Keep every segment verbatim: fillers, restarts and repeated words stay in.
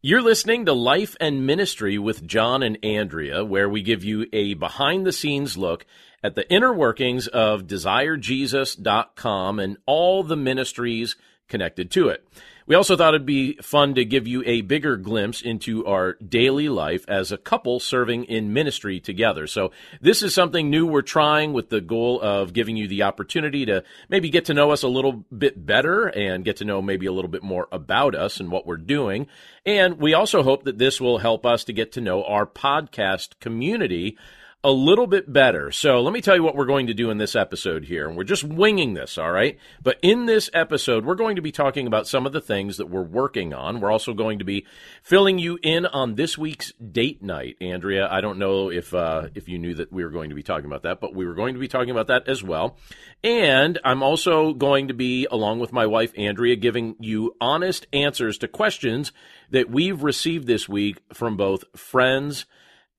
You're listening to Life and Ministry with John and Andrea, where we give you a behind-the-scenes look at the inner workings of Desire Jesus dot com and all the ministries connected to it. We also thought it'd be fun to give you a bigger glimpse into our daily life as a couple serving in ministry together. So this is something new we're trying with the goal of giving you the opportunity to maybe get to know us a little bit better and get to know maybe a little bit more about us and what we're doing. And we also hope that this will help us to get to know our podcast community a little bit better. So let me tell you what we're going to do in this episode here. And we're just winging this, all right? But in this episode, we're going to be talking about some of the things that we're working on. We're also going to be filling you in on this week's date night. Andrea, I don't know if uh, if you knew that we were going to be talking about that, but we were going to be talking about that as well. And I'm also going to be, along with my wife, Andrea, giving you honest answers to questions that we've received this week from both friends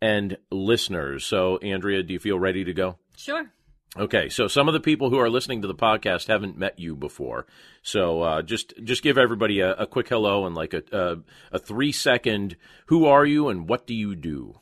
and listeners. So, Andrea, do you feel ready to go? Sure. Okay, so some of the people who are listening to the podcast haven't met you before, so uh, just just give everybody a, a quick hello and like a, a, a three-second, who are you and what do you do?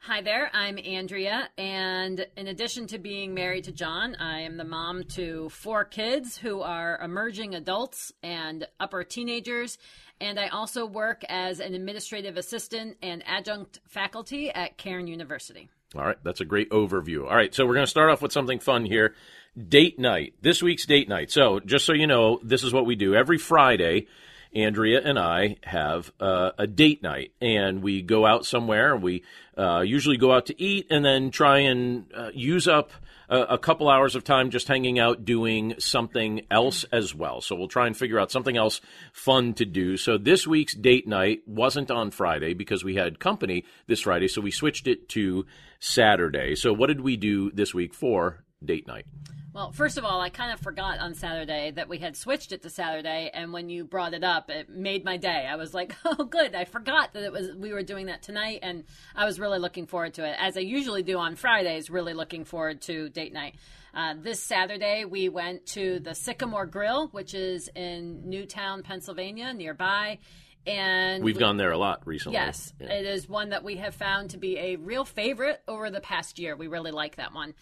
Hi there, I'm Andrea, and in addition to being married to John, I am the mom to four kids who are emerging adults and upper teenagers. And I also work as an administrative assistant and adjunct faculty at Cairn University. All right, that's a great overview. All right, so we're going to start off with something fun here. Date night, this week's date night. So just so you know, this is what we do. Every Friday, Andrea and I have uh, a date night, and we go out somewhere, and we uh, usually go out to eat and then try and uh, use up a, a couple hours of time just hanging out doing something else as well. So we'll try and figure out something else fun to do. So this week's date night wasn't on Friday because we had company this Friday, so we switched it to Saturday. So what did we do this week for date night? Well, first of all, I kind of forgot on Saturday that we had switched it to Saturday, and when you brought it up, it made my day. I was like, oh, good. I forgot that it was we were doing that tonight, and I was really looking forward to it, as I usually do on Fridays, really looking forward to date night. Uh, this Saturday, we went to the Sycamore Grill, which is in Newtown, Pennsylvania, nearby. And we've we, gone there a lot recently. Yes, yeah. It is one that we have found to be a real favorite over the past year. We really like that one.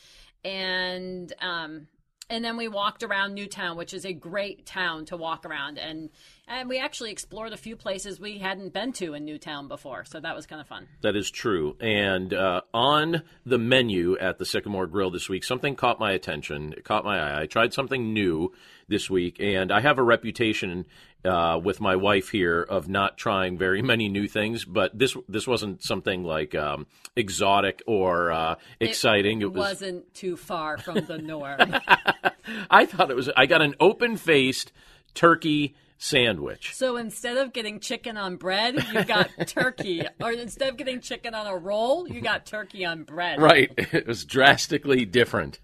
And um, and then we walked around Newtown, which is a great town to walk around. And, and we actually explored a few places we hadn't been to in Newtown before. So that was kind of fun. That is true. And uh, on the menu at the Sycamore Grill this week, something caught my attention. It caught my eye. I tried something new this week. And I have a reputation uh, with my wife here of not trying very many new things. But this this wasn't something like um, exotic or uh, exciting. It, it was... wasn't too far from the norm. I thought it was, I got an open-faced turkey sandwich. So instead of getting chicken on bread, you got turkey. Or instead of getting chicken on a roll, you got turkey on bread. Right. It was drastically different.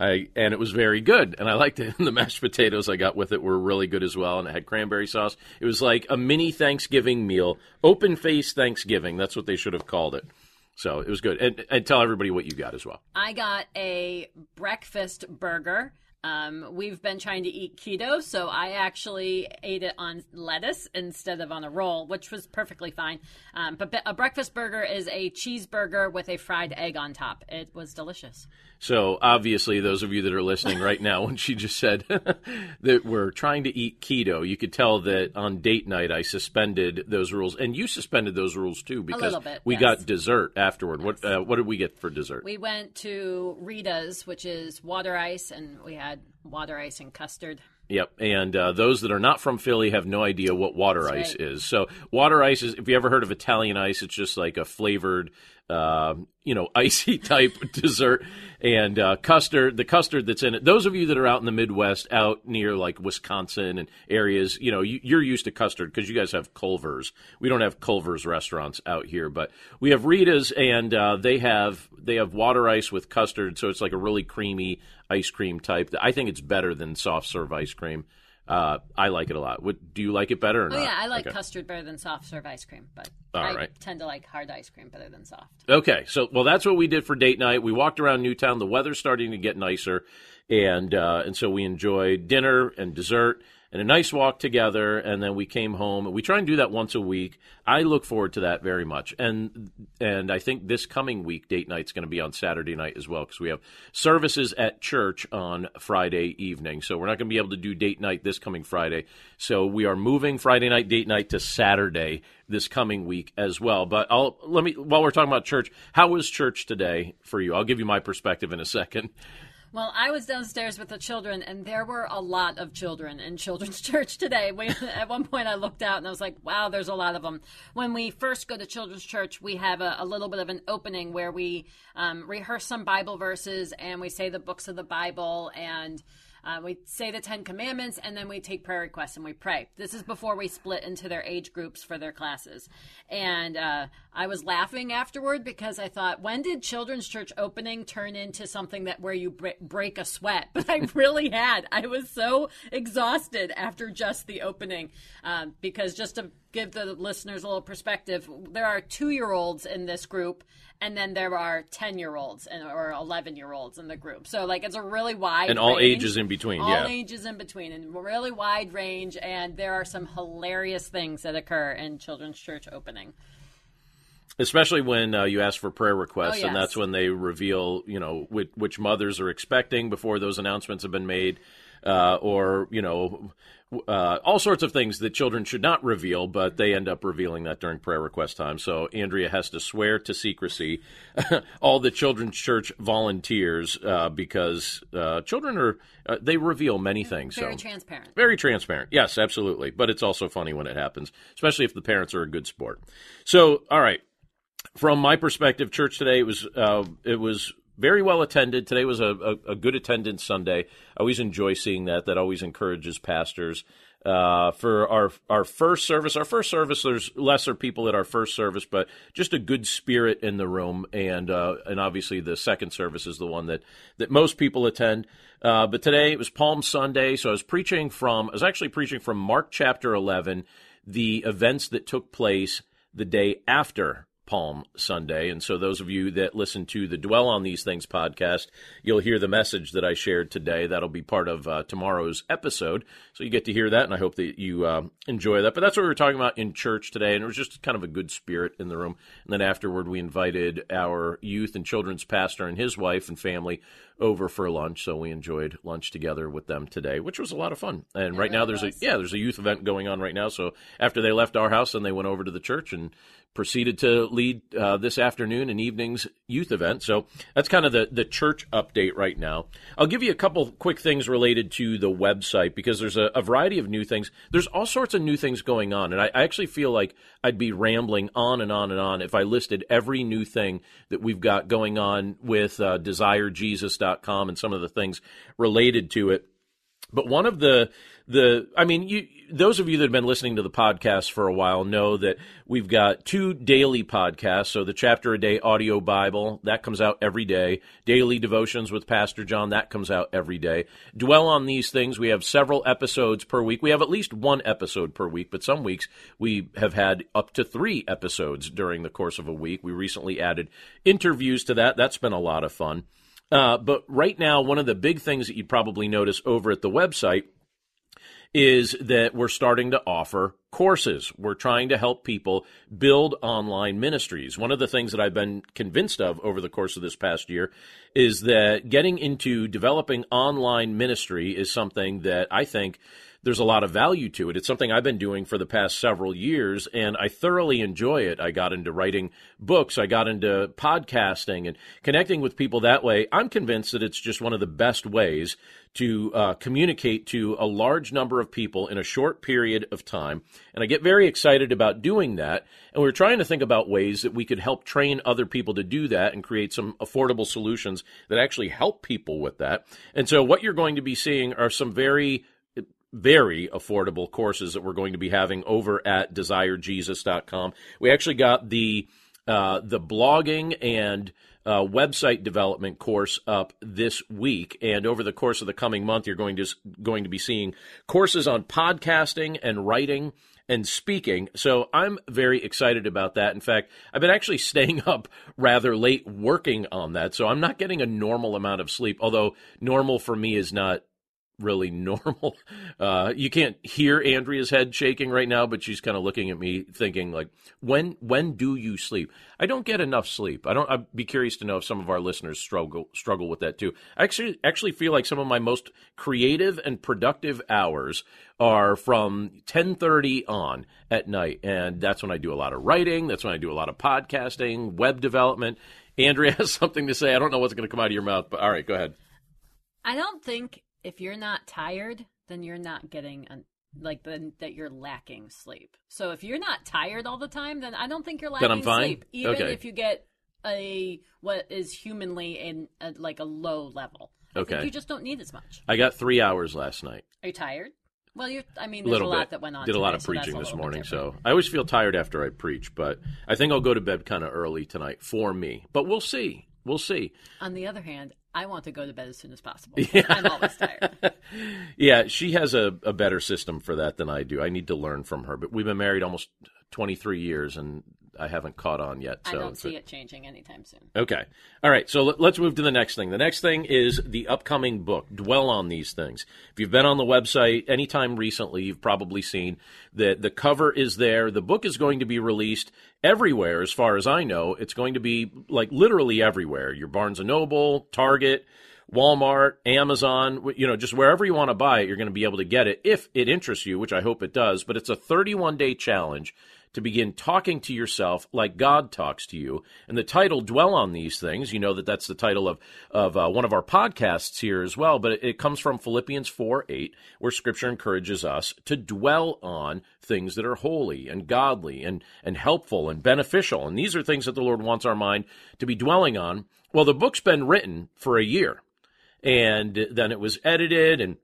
I, and it was very good, and I liked it. And the mashed potatoes I got with it were really good as well, and it had cranberry sauce. It was like a mini Thanksgiving meal, open-faced Thanksgiving. That's what they should have called it. So it was good. And, and tell everybody what you got as well. I got a breakfast burger. Um, we've been trying to eat keto, so I actually ate it on lettuce instead of on a roll, which was perfectly fine. Um, but a breakfast burger is a cheeseburger with a fried egg on top. It was delicious. So obviously, those of you that are listening right now, when she just said that we're trying to eat keto, you could tell that on date night, I suspended those rules. And you suspended those rules, too, because a little bit, we yes. got dessert afterward. Yes. What uh, what did we get for dessert? We went to Rita's, which is water ice, and we had water ice and custard. Yep, and uh, those that are not from Philly have no idea what water That's ice right. is. So water ice is, if you ever heard of Italian ice, it's just like a flavored, uh, you know, icy type dessert. And uh, custard, the custard that's in it, those of you that are out in the Midwest, out near like Wisconsin and areas, you know, you, you're used to custard because you guys have Culver's. We don't have Culver's restaurants out here, but we have Rita's, and uh, they have they have water ice with custard, so it's like a really creamy ice cream type. I think it's better than soft serve ice cream. cream. Uh, I like it a lot. What, do you like it better or not? Oh, yeah. I like okay. custard better than soft serve ice cream, but All I right. tend to like hard ice cream better than soft. Okay. So, well, that's what we did for date night. We walked around Newtown. The weather's starting to get nicer, and uh, and so we enjoyed dinner and dessert. and a nice walk together, and then we came home. We try and do that once a week. I look forward to that very much. And and I think this coming week, date night's going to be on Saturday night as well, because we have services at church on Friday evening. So we're not going to be able to do date night this coming Friday. So we are moving Friday night date night to Saturday this coming week as well. But I'll let me while we're talking about church, how was church today for you? I'll give you my perspective in a second. Well, I was downstairs with the children, and there were a lot of children in children's church today. We, at one point, I looked out, and I was like, wow, there's a lot of them. When we first go to children's church, we have a, a little bit of an opening where we um, rehearse some Bible verses, and we say the books of the Bible, and uh, we say the Ten Commandments, and then we take prayer requests, and we pray. This is before we split into their age groups for their classes. And uh, I was laughing afterward because I thought, when did children's church opening turn into something that where you break break a sweat? But I really had. I was so exhausted after just the opening, um, because just to give the listeners a little perspective, there are two-year-olds in this group, and then there are ten-year-olds and or eleven-year-olds in the group. So, like, it's a really wide and range. And all ages in between, all yeah. All ages in between, and really wide range, and there are some hilarious things that occur in children's church opening. Especially when uh, you ask for prayer requests, oh, yes. and that's when they reveal, you know, which, which mothers are expecting before those announcements have been made, uh, or, you know, uh, all sorts of things that children should not reveal, but they end up revealing that during prayer request time. So Andrea has to swear to secrecy all the children's church volunteers uh, because uh, children are, uh, they reveal many They're things. Very so. transparent. Very transparent. Yes, absolutely. But it's also funny when it happens, especially if the parents are a good sport. So, all right. From my perspective, church today, it was uh, it was very well attended. Today was a, a, a good attendance Sunday. I always enjoy seeing that. That always encourages pastors. Uh, for our our first service, our first service, there's lesser people at our first service, but just a good spirit in the room. And uh, and obviously the second service is the one that, that most people attend. Uh, but today it was Palm Sunday, so I was preaching from I was actually preaching from Mark chapter eleven, the events that took place the day after Palm Sunday. And so those of you that listen to the Dwell on These Things podcast, you'll hear the message that I shared today. That'll be part of uh, tomorrow's episode. So you get to hear that, and I hope that you uh, enjoy that. But that's what we were talking about in church today, and it was just kind of a good spirit in the room. And then afterward, we invited our youth and children's pastor and his wife and family over for lunch. So we enjoyed lunch together with them today, which was a lot of fun. And it right really now there's was. a yeah, there's a youth event going on right now. So after they left our house, and they went over to the church and proceeded to lead uh, this afternoon and evening's youth event. So that's kind of the, the church update right now. I'll give you a couple quick things related to the website, because there's a, a variety of new things. There's all sorts of new things going on, and I, I actually feel like I'd be rambling on and on and on if I listed every new thing that we've got going on with uh, Desire Jesus dot com and some of the things related to it. But one of the, the I mean, you, those of you that have been listening to the podcast for a while know that we've got two daily podcasts. So the Chapter a Day Audio Bible, that comes out every day. Daily Devotions with Pastor John, that comes out every day. Dwell on These Things, we have several episodes per week. We have at least one episode per week, but some weeks we have had up to three episodes during the course of a week. We recently added interviews to that. That's been a lot of fun. Uh, but right now, one of the big things that you probably notice over at the website is that we're starting to offer courses. We're trying to help people build online ministries. One of the things that I've been convinced of over the course of this past year is that getting into developing online ministry is something that I think there's a lot of value to it. It's something I've been doing for the past several years, and I thoroughly enjoy it. I got into writing books. I got into podcasting and connecting with people that way. I'm convinced that it's just one of the best ways to uh, communicate to a large number of people in a short period of time. And I get very excited about doing that. And we're trying to think about ways that we could help train other people to do that and create some affordable solutions that actually help people with that. And so what you're going to be seeing are some very very affordable courses that we're going to be having over at Desire Jesus dot com. We actually got the uh, the blogging and uh, website development course up this week, and over the course of the coming month, you're going to going to be seeing courses on podcasting and writing and speaking. So I'm very excited about that. In fact, I've been actually staying up rather late working on that, so I'm not getting a normal amount of sleep. Although normal for me is not really normal. Uh, you can't hear Andrea's head shaking right now, but she's kind of looking at me thinking like, when when do you sleep? I don't get enough sleep. I don't, I'd be curious to know if some of our listeners struggle struggle with that too. I actually, actually feel like some of my most creative and productive hours are from ten thirty on at night. And that's when I do a lot of writing. That's when I do a lot of podcasting, web development. Andrea has something to say. I don't know what's going to come out of your mouth, but all right, go ahead. I don't think if you're not tired, then you're not getting, an, like, then that you're lacking sleep. So if you're not tired all the time, then I don't think you're lacking then I'm fine? sleep. Even okay. if you get a, what is humanly in a, like a low level. Okay. I think you just don't need as much. I got three hours last night. Are you tired? Well, you're, I mean, there's little a lot bit. that went on. Did today, a lot of so preaching this morning, so I always feel tired after I preach, but I think I'll go to bed kind of early tonight for me. But we'll see. We'll see. On the other hand, I want to go to bed as soon as possible. Yeah. I'm always tired. Yeah, she has a, a better system for that than I do. I need to learn from her. But we've been married almost twenty-three years, and I haven't caught on yet. So I don't see but... it changing anytime soon. Okay. All right, so let's move to the next thing. The next thing is the upcoming book, Dwell on These Things. If you've been on the website anytime recently, you've probably seen that the cover is there. The book is going to be released everywhere, as far as I know. It's going to be, like, literally everywhere. Your Barnes and Noble, Target, Walmart, Amazon, you know, just wherever you want to buy it, you're going to be able to get it if it interests you, which I hope it does. But it's a thirty-one day challenge to begin talking to yourself like God talks to you. And the title, Dwell on These Things, you know that that's the title of of uh, one of our podcasts here as well, but it, it comes from Philippians four eight, where Scripture encourages us to dwell on things that are holy and godly and, and helpful and beneficial. And these are things that the Lord wants our mind to be dwelling on. Well, the book's been written for a year, and then it was edited and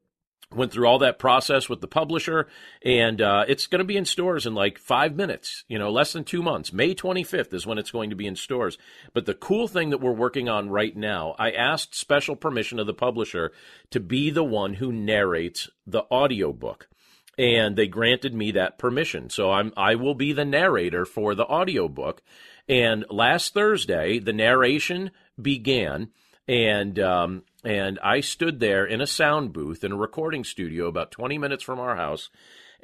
went through all that process with the publisher, and uh, it's going to be in stores in like five minutes, you know, less than two months. May twenty-fifth is when it's going to be in stores. But the cool thing that we're working on right now, I asked special permission of the publisher to be the one who narrates the audiobook. And they granted me that permission. So I'm, I will be the narrator for the audiobook. And last Thursday, the narration began, and um, and I stood there in a sound booth in a recording studio about twenty minutes from our house,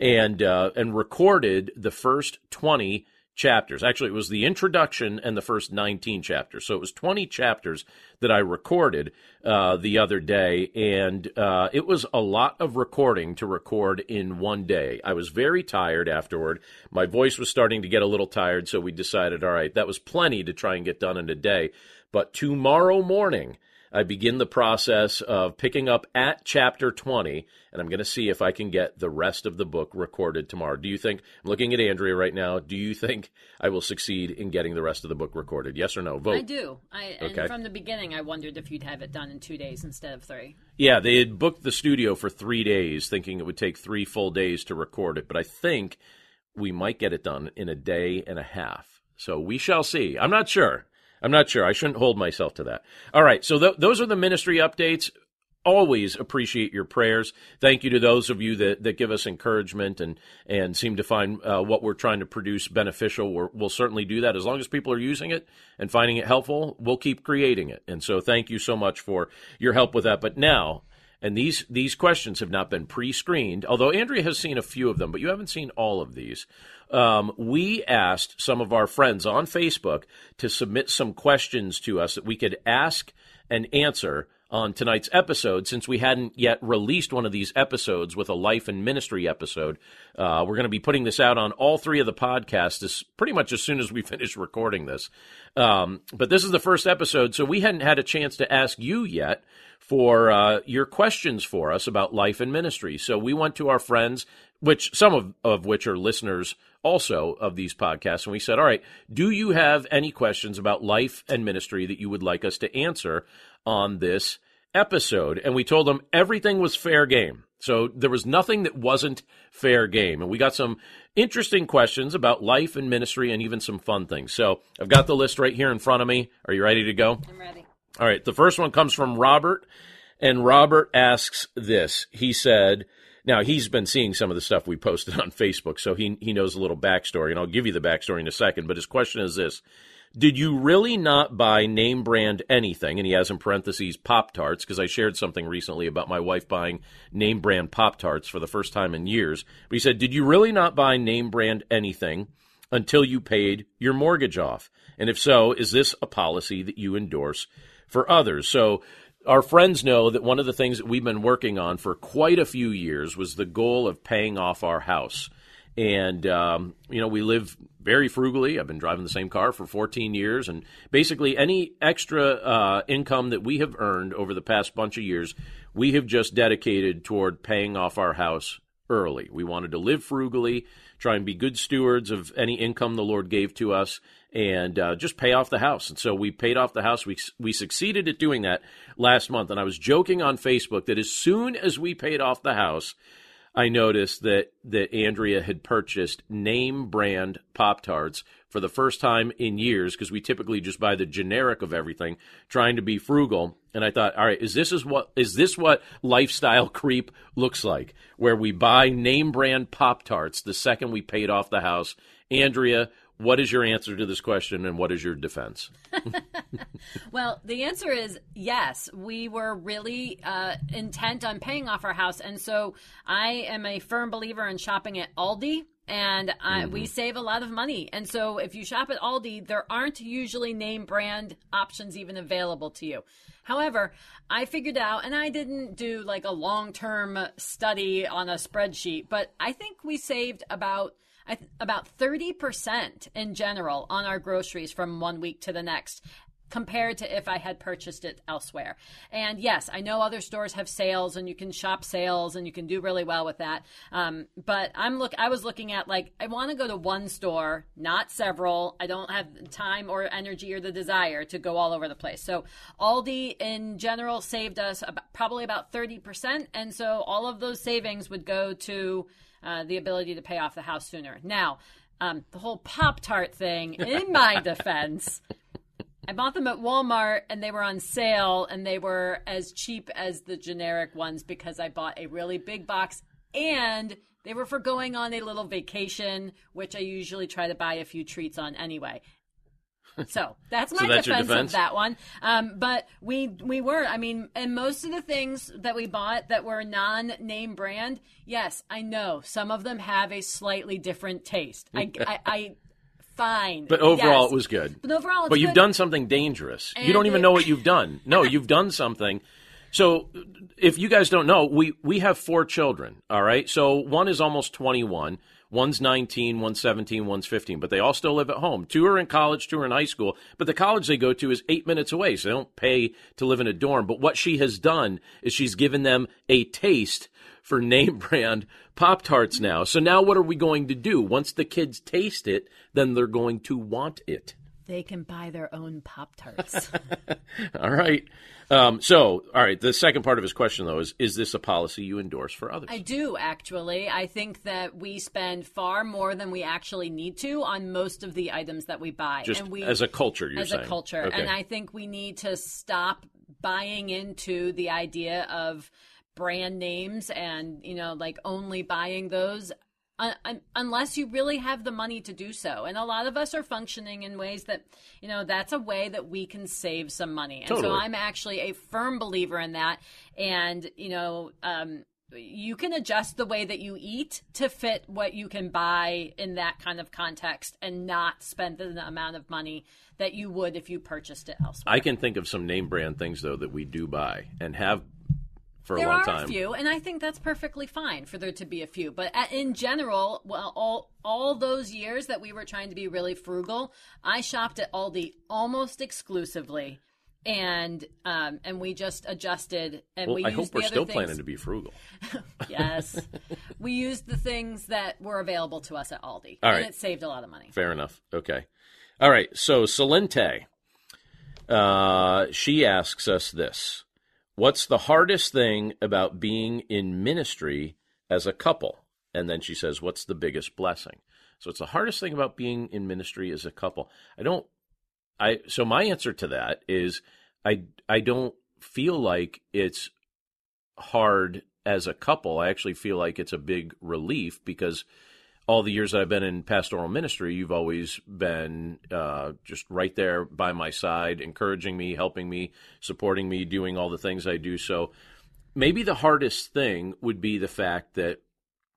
and uh, and recorded the first twenty chapters. Actually, it was the introduction and the first nineteen chapters. So it was twenty chapters that I recorded uh, the other day, and uh, it was a lot of recording to record in one day. I was very tired afterward. My voice was starting to get a little tired, so we decided, all right, that was plenty to try and get done in a day. But tomorrow morning, I begin the process of picking up at chapter twenty, and I'm going to see if I can get the rest of the book recorded tomorrow. Do you think, I'm looking at Andrea right now, do you think I will succeed in getting the rest of the book recorded? Yes or no? Vote. I do. I, and okay. From the beginning, I wondered if you'd have it done in two days instead of three. Yeah, they had booked the studio for three days, thinking it would take three full days to record it, but I think we might get it done in a day and a half. So we shall see. I'm not sure. I'm not sure. I shouldn't hold myself to that. All right, so th- those are the ministry updates. Always appreciate your prayers. Thank you to those of you that, that give us encouragement and, and seem to find uh, what we're trying to produce beneficial. We're, we'll certainly do that. As long as people are using it and finding it helpful, we'll keep creating it. And so thank you so much for your help with that. But now, and these, these questions have not been pre-screened, although Andrea has seen a few of them, but you haven't seen all of these. Um, we asked some of our friends on Facebook to submit some questions to us that we could ask and answer on tonight's episode, since we hadn't yet released one of these episodes with a life and ministry episode. Uh, we're going to be putting this out on all three of the podcasts as, pretty much as soon as we finish recording this. Um, but this is the first episode, so we hadn't had a chance to ask you yet for uh, your questions for us about life and ministry. So we went to our friends, which some of, of which are listeners also of these podcasts, and we said, all right, do you have any questions about life and ministry that you would like us to answer on this episode? And we told them everything was fair game. So there was nothing that wasn't fair game. And we got some interesting questions about life and ministry and even some fun things. So I've got the list right here in front of me. Are you ready to go? I'm ready. All right. The first one comes from Robert, and Robert asks this. He said... Now, he's been seeing some of the stuff we posted on Facebook, so he he knows a little backstory, and I'll give you the backstory in a second. But his question is this: Did you really not buy name brand anything? And he has in parentheses Pop-Tarts, because I shared something recently about my wife buying name brand Pop-Tarts for the first time in years. But he said, did you really not buy name brand anything until you paid your mortgage off? And if so, is this a policy that you endorse for others? So our friends know that one of the things that we've been working on for quite a few years was the goal of paying off our house. And, um, you know, we live very frugally. I've been driving the same car for fourteen years. And basically any extra uh, income that we have earned over the past bunch of years, we have just dedicated toward paying off our house early. We wanted to live frugally, try and be good stewards of any income the Lord gave to us, and uh, just pay off the house. And so we paid off the house. We we succeeded at doing that last month. And I was joking on Facebook that as soon as we paid off the house, I noticed that, that Andrea had purchased name brand Pop-Tarts for the first time in years, because we typically just buy the generic of everything, trying to be frugal. And I thought, all right, is this is what is this what lifestyle creep looks like, where we buy name brand Pop-Tarts the second we paid off the house? Andrea, what is your answer to this question, and what is your defense? Well, the answer is yes. We were really uh, intent on paying off our house, and so I am a firm believer in shopping at Aldi, and I, mm-hmm. we save a lot of money. And so if you shop at Aldi, there aren't usually name brand options even available to you. However, I figured out, and I didn't do like a long-term study on a spreadsheet, but I think we saved about I th- about thirty percent in general on our groceries from one week to the next, compared to if I had purchased it elsewhere. And yes, I know other stores have sales and you can shop sales and you can do really well with that. Um, but I'm look, I was looking at like, I want to go to one store, not several. I don't have time or energy or the desire to go all over the place. So Aldi in general saved us about, probably about thirty percent. And so all of those savings would go to Uh, the ability to pay off the house sooner. Now, um, the whole Pop-Tart thing, in my defense, I bought them at Walmart and they were on sale and they were as cheap as the generic ones because I bought a really big box and they were for going on a little vacation, which I usually try to buy a few treats on anyway. So that's my so that's defense, defense of that one. Um, but we we were, I mean, and most of the things that we bought that were non-name brand, yes, I know some of them have a slightly different taste. I, I, I fine. But overall, yes. It was good. But overall, it's But you've good. done something dangerous. And you don't even it, know what you've done. No, you've done something. So if you guys don't know, we, we have four children, all right? So one is almost twenty-one. One's nineteen, one's seventeen, one's fifteen, but they all still live at home. Two are in college, two are in high school, but the college they go to is eight minutes away, so they don't pay to live in a dorm. But what she has done is she's given them a taste for name brand Pop-Tarts now. So now what are we going to do? Once the kids taste it, then they're going to want it. They can buy their own Pop-Tarts. All right. Um, so, all right, the second part of his question, though, is is this a policy you endorse for others? I do, actually. I think that we spend far more than we actually need to on most of the items that we buy. Just and we, as a culture, you're as saying. As a culture. Okay. And I think we need to stop buying into the idea of brand names and, you know, like only buying those unless you really have the money to do so. And a lot of us are functioning in ways that, you know, that's a way that we can save some money. And totally. So I'm actually a firm believer in that. And, you know, um, you can adjust the way that you eat to fit what you can buy in that kind of context and not spend the amount of money that you would if you purchased it elsewhere. I can think of some name brand things, though, that we do buy and have for a long time. There are a few, and I think that's perfectly fine for there to be a few. But in general, well, all all those years that we were trying to be really frugal, I shopped at Aldi almost exclusively, and um, and we just adjusted. And well, we I used hope the we're still things... planning to be frugal. Yes, we used the things that were available to us at Aldi, all right. And it saved a lot of money. Fair enough. Okay, all right. So Salente, uh, she asks us this. What's the hardest thing about being in ministry as a couple? And then she says, what's the biggest blessing? So it's the hardest thing about being in ministry as a couple. I don't, I, so my answer to that is I, I don't feel like it's hard as a couple. I actually feel like it's a big relief because all the years that I've been in pastoral ministry, you've always been uh, just right there by my side, encouraging me, helping me, supporting me, doing all the things I do. So maybe the hardest thing would be the fact that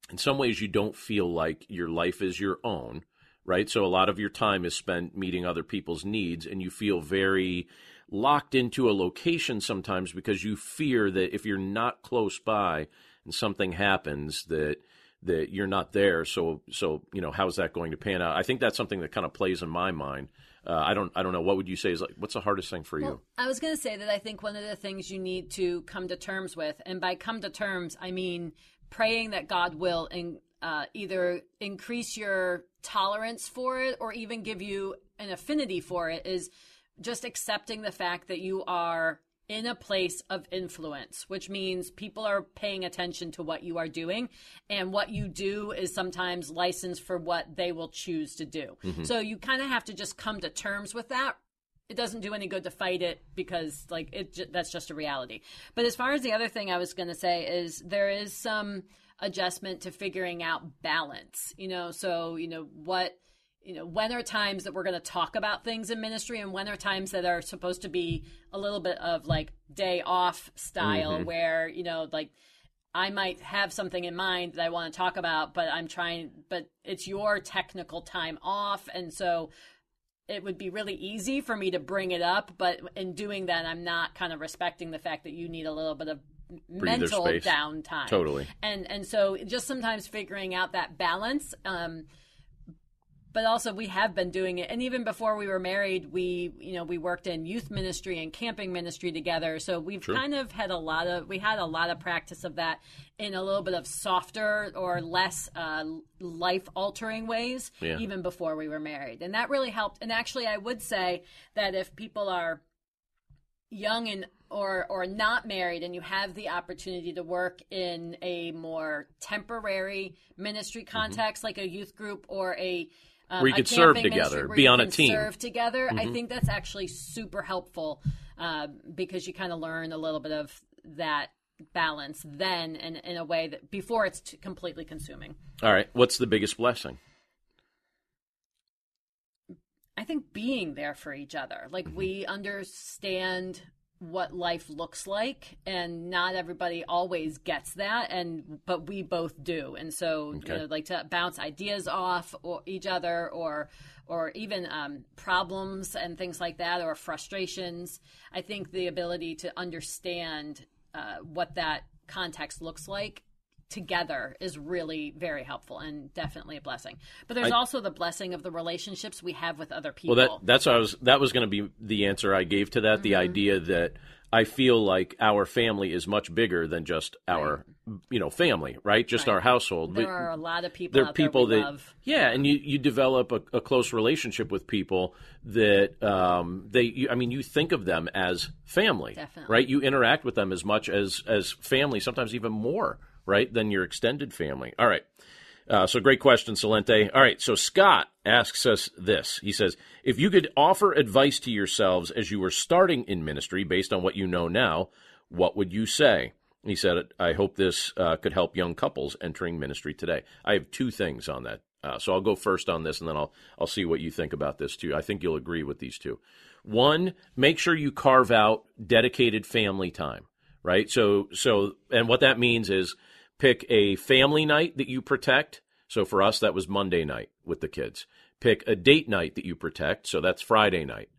in some ways you don't feel like your life is your own, right? So a lot of your time is spent meeting other people's needs, and you feel very locked into a location sometimes because you fear that if you're not close by and something happens that that you're not there, so so you know, how's that going to pan out? I think that's something that kind of plays in my mind. Uh, I don't I don't know. What would you say is like, what's the hardest thing for well, you? I was going to say that I think one of the things you need to come to terms with, and by come to terms, I mean praying that God will in, uh, either increase your tolerance for it or even give you an affinity for it, is just accepting the fact that you are in a place of influence, which means people are paying attention to what you are doing, and what you do is sometimes licensed for what they will choose to do. Mm-hmm. So you kind of have to just come to terms with that. It doesn't do any good to fight it because like it j- that's just a reality. But as far as the other thing I was going to say is there is some adjustment to figuring out balance, you know, so, you know, what, you know, when are times that we're going to talk about things in ministry, and when are times that are supposed to be a little bit of like day off style, mm-hmm. where, you know, like I might have something in mind that I want to talk about, but I'm trying, but it's your technical time off. And so it would be really easy for me to bring it up, but in doing that, I'm not kind of respecting the fact that you need a little bit of mental downtime. Totally. And, and so just sometimes figuring out that balance, um, but also we have been doing it. And even before we were married, we, you know, we worked in youth ministry and camping ministry together. So we've sure. kind of had a lot of, we had a lot of practice of that in a little bit of softer or less uh, life altering ways, yeah. even before we were married. And that really helped. And actually I would say that if people are young and or or not married, and you have the opportunity to work in a more temporary ministry context, mm-hmm. like a youth group or a um, where you could serve together, be on a team, serve together, mm-hmm. I think that's actually super helpful uh, because you kind of learn a little bit of that balance then, and in a way that before it's t- completely consuming. All right, what's the biggest blessing? I think being there for each other. Like mm-hmm. we understand what life looks like, and not everybody always gets that, and but we both do. And so okay. you know, like to bounce ideas off or each other, or or even um, problems and things like that, or frustrations. I think the ability to understand uh, what that context looks like together is really very helpful and definitely a blessing. But there's I, also the blessing of the relationships we have with other people. Well, that, that's what I was, that was going to be the answer I gave to that, mm-hmm. the idea that I feel like our family is much bigger than just our, right. you know, family, right? Just right. our household. There we, are a lot of people there out people there we that, love. Yeah, and you, you develop a, a close relationship with people that um, they, you, I mean, you think of them as family, definitely. Right? You interact with them as much as, as family, sometimes even more. Right, than your extended family. All right. Uh, so great question, Salente. All right. So Scott asks us this. He says, if you could offer advice to yourselves as you were starting in ministry based on what you know now, what would you say? He said, I hope this uh, could help young couples entering ministry today. I have two things on that. Uh, so I'll go first on this, and then I'll I'll see what you think about this, too. I think you'll agree with these two. One, make sure you carve out dedicated family time, right? So so and what that means is, pick a family night that you protect. So for us, that was Monday night with the kids. Pick a date night that you protect. So that's Friday night.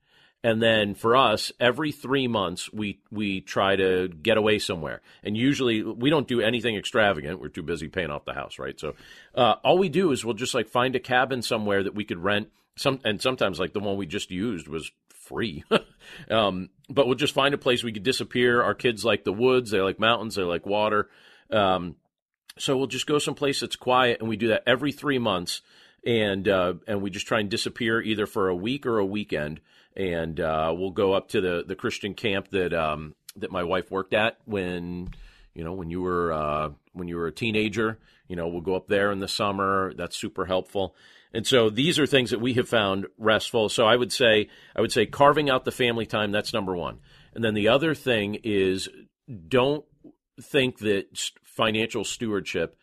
And then for us, every three months, we we try to get away somewhere. And usually we don't do anything extravagant. We're too busy paying off the house, right? So uh, all we do is we'll just like find a cabin somewhere that we could rent. Some and sometimes like the one we just used was free. um, but we'll just find a place we could disappear. Our kids like the woods. They like mountains. They like water. Um So we'll just go someplace that's quiet, and we do that every three months, and uh, and we just try and disappear either for a week or a weekend, and uh, we'll go up to the, the Christian camp that um, that my wife worked at when you know when you were uh, when you were a teenager. You know, we'll go up there in the summer. That's super helpful. And so these are things that we have found restful. So I would say I would say carving out the family time. That's number one. And then the other thing is don't think that financial stewardship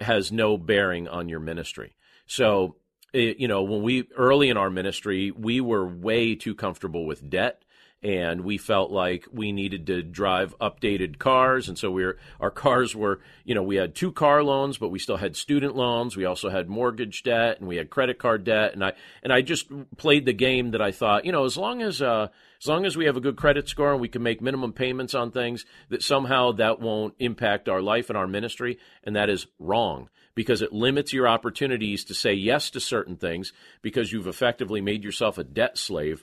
has no bearing on your ministry. So, you know, when we, early in our ministry, we were way too comfortable with debt. And we felt like we needed to drive updated cars, and so we were, our cars were, you know, we had two car loans, but we still had student loans. We also had mortgage debt, and we had credit card debt, and I and I just played the game that I thought, you know, as long as uh, as long as we have a good credit score and we can make minimum payments on things, that somehow that won't impact our life and our ministry, and that is wrong. Because it limits your opportunities to say yes to certain things because you've effectively made yourself a debt slave.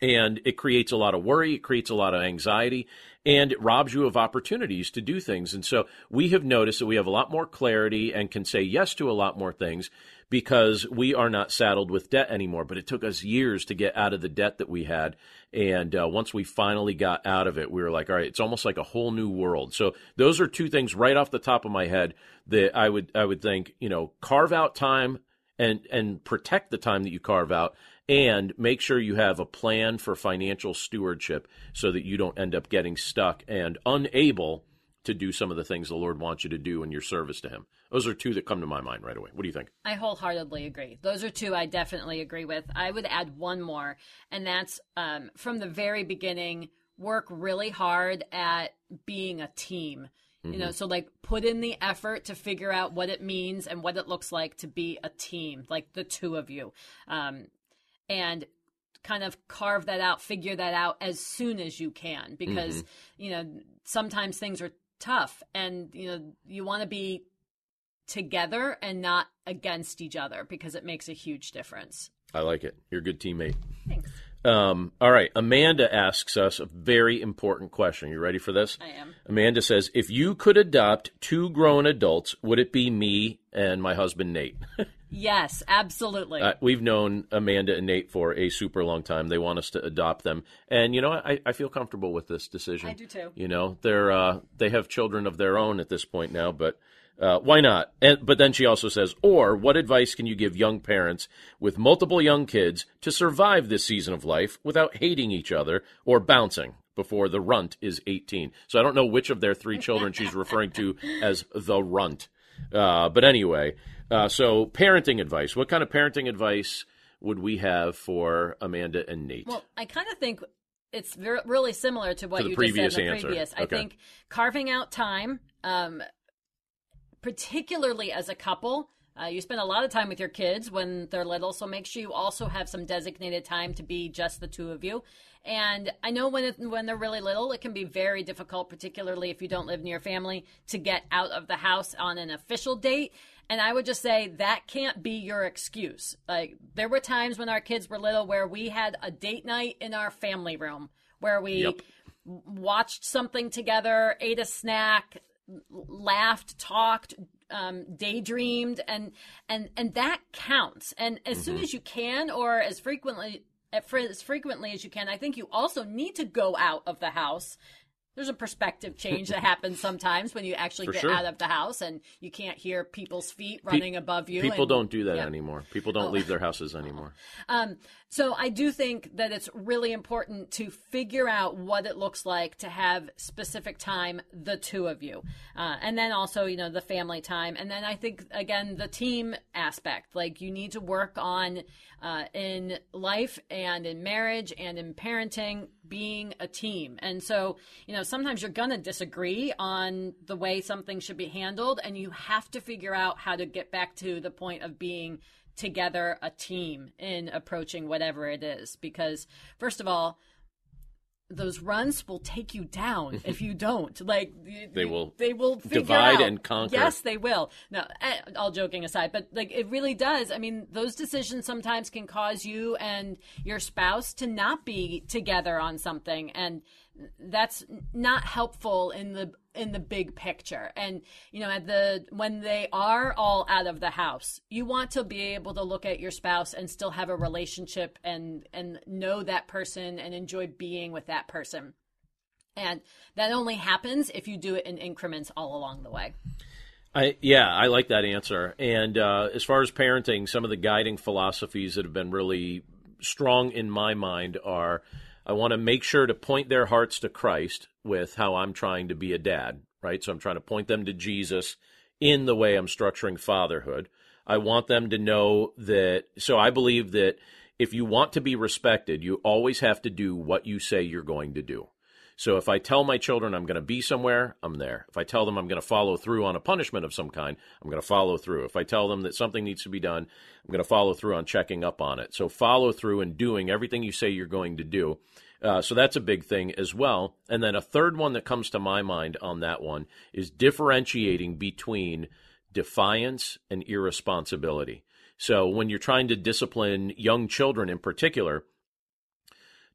And it creates a lot of worry, it creates a lot of anxiety, and it robs you of opportunities to do things. And so we have noticed that we have a lot more clarity and can say yes to a lot more things because we are not saddled with debt anymore. But it took us years to get out of the debt that we had. And uh, once we finally got out of it, we were like, all right, it's almost like a whole new world. So those are two things right off the top of my head that I would I would think, you know, carve out time and and protect the time that you carve out. And make sure you have a plan for financial stewardship so that you don't end up getting stuck and unable to do some of the things the Lord wants you to do in your service to Him. Those are two that come to my mind right away. What do you think? I wholeheartedly agree. Those are two I definitely agree with. I would add one more, and that's um, from the very beginning, work really hard at being a team. You know, so like put in the effort to figure out what it means and what it looks like to be a team, like the two of you. Um, and kind of carve that out, figure that out as soon as you can, because, mm-hmm. you know, sometimes things are tough and, you know, you want to be together and not against each other because it makes a huge difference. I like it. You're a good teammate. Thanks. Um, all right. Amanda asks us a very important question. You ready for this? I am. Amanda says, if you could adopt two grown adults, would it be me and my husband, Nate? Yes, absolutely. Uh, we've known Amanda and Nate for a super long time. They want us to adopt them. And, you know, I, I feel comfortable with this decision. I do too. You know, they're, uh, they have children of their own at this point now, but... Uh, why not? And, but then she also says, or what advice can you give young parents with multiple young kids to survive this season of life without hating each other or bouncing before the runt is eighteen? So I don't know which of their three children she's referring to as the runt. Uh, but anyway, uh, so parenting advice. What kind of parenting advice would we have for Amanda and Nate? Well, I kind of think it's very, really similar to what to you just said in the answer. Previous. Okay. I think carving out time... Um, particularly as a couple, uh, you spend a lot of time with your kids when they're little, so make sure you also have some designated time to be just the two of you. And I know when it, when they're really little, it can be very difficult, particularly if you don't live near family, to get out of the house on an official date. And I would just say that can't be your excuse. Like, there were times when our kids were little where we had a date night in our family room where we Yep. watched something together, ate a snack, laughed, talked, um, daydreamed, and and and that counts. And as mm-hmm. soon as you can, or as frequently as frequently as you can, I think you also need to go out of the house. There's a perspective change that happens sometimes when you actually For get sure. out of the house and you can't hear people's feet running Pe- above you. People and, don't do that yeah. anymore. People don't oh. leave their houses anymore. Um, so I do think that it's really important to figure out what it looks like to have specific time, the two of you. Uh, and then also, you know, the family time. And then I think, again, the team aspect. Like, you need to work on uh, in life and in marriage and in parenting, being a team. And so, you know, sometimes you're going to disagree on the way something should be handled, and you have to figure out how to get back to the point of being together a team in approaching whatever it is. Because first of all, those runs will take you down if you don't. Like they will, they will figure divide out. And conquer. Yes, they will. Now, all joking aside, but like it really does. I mean, those decisions sometimes can cause you and your spouse to not be together on something, and that's not helpful in the in the big picture. And you know, at the when they are all out of the house, you want to be able to look at your spouse and still have a relationship and and know that person and enjoy being with that person. And that only happens if you do it in increments all along the way. I, yeah, I like that answer. And uh, as far as parenting, some of the guiding philosophies that have been really strong in my mind are, I want to make sure to point their hearts to Christ with how I'm trying to be a dad, right? So I'm trying to point them to Jesus in the way I'm structuring fatherhood. I want them to know that. So I believe that if you want to be respected, you always have to do what you say you're going to do. So if I tell my children I'm going to be somewhere, I'm there. If I tell them I'm going to follow through on a punishment of some kind, I'm going to follow through. If I tell them that something needs to be done, I'm going to follow through on checking up on it. So follow through and doing everything you say you're going to do. Uh, so that's a big thing as well. And then a third one that comes to my mind on that one is differentiating between defiance and irresponsibility. So when you're trying to discipline young children in particular,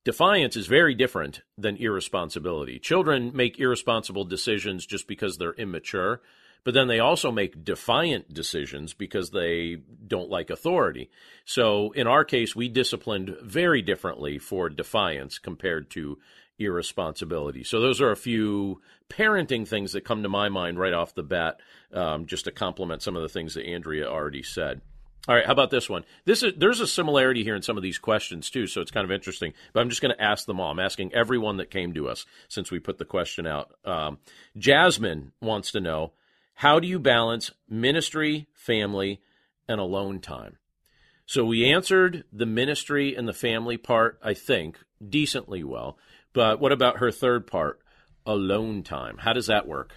defiance is very different than irresponsibility. Children make irresponsible decisions just because they're immature, but then they also make defiant decisions because they don't like authority. So in our case, we disciplined very differently for defiance compared to irresponsibility. So those are a few parenting things that come to my mind right off the bat, um, just to complement some of the things that Andrea already said. All right, how about this one? This is there's a similarity here in some of these questions, too, so it's kind of interesting. But I'm just going to ask them all. I'm asking everyone that came to us since we put the question out. Um, Jasmine wants to know, how do you balance ministry, family, and alone time? So we answered the ministry and the family part, I think, decently well. But what about her third part, alone time? How does that work?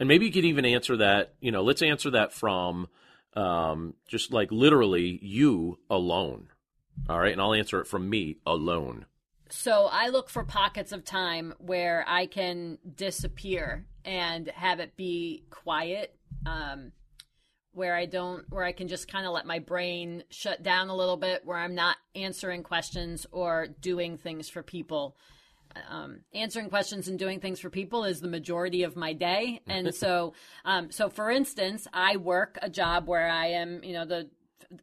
And maybe you could even answer that, you know, let's answer that from um, just like literally you alone. All right. And I'll answer it from me alone. So I look for pockets of time where I can disappear and have it be quiet, um, where I don't, where I can just kind of let my brain shut down a little bit, where I'm not answering questions or doing things for people. Um, answering questions and doing things for people is the majority of my day. And so, um, so for instance, I work a job where I am, you know, the,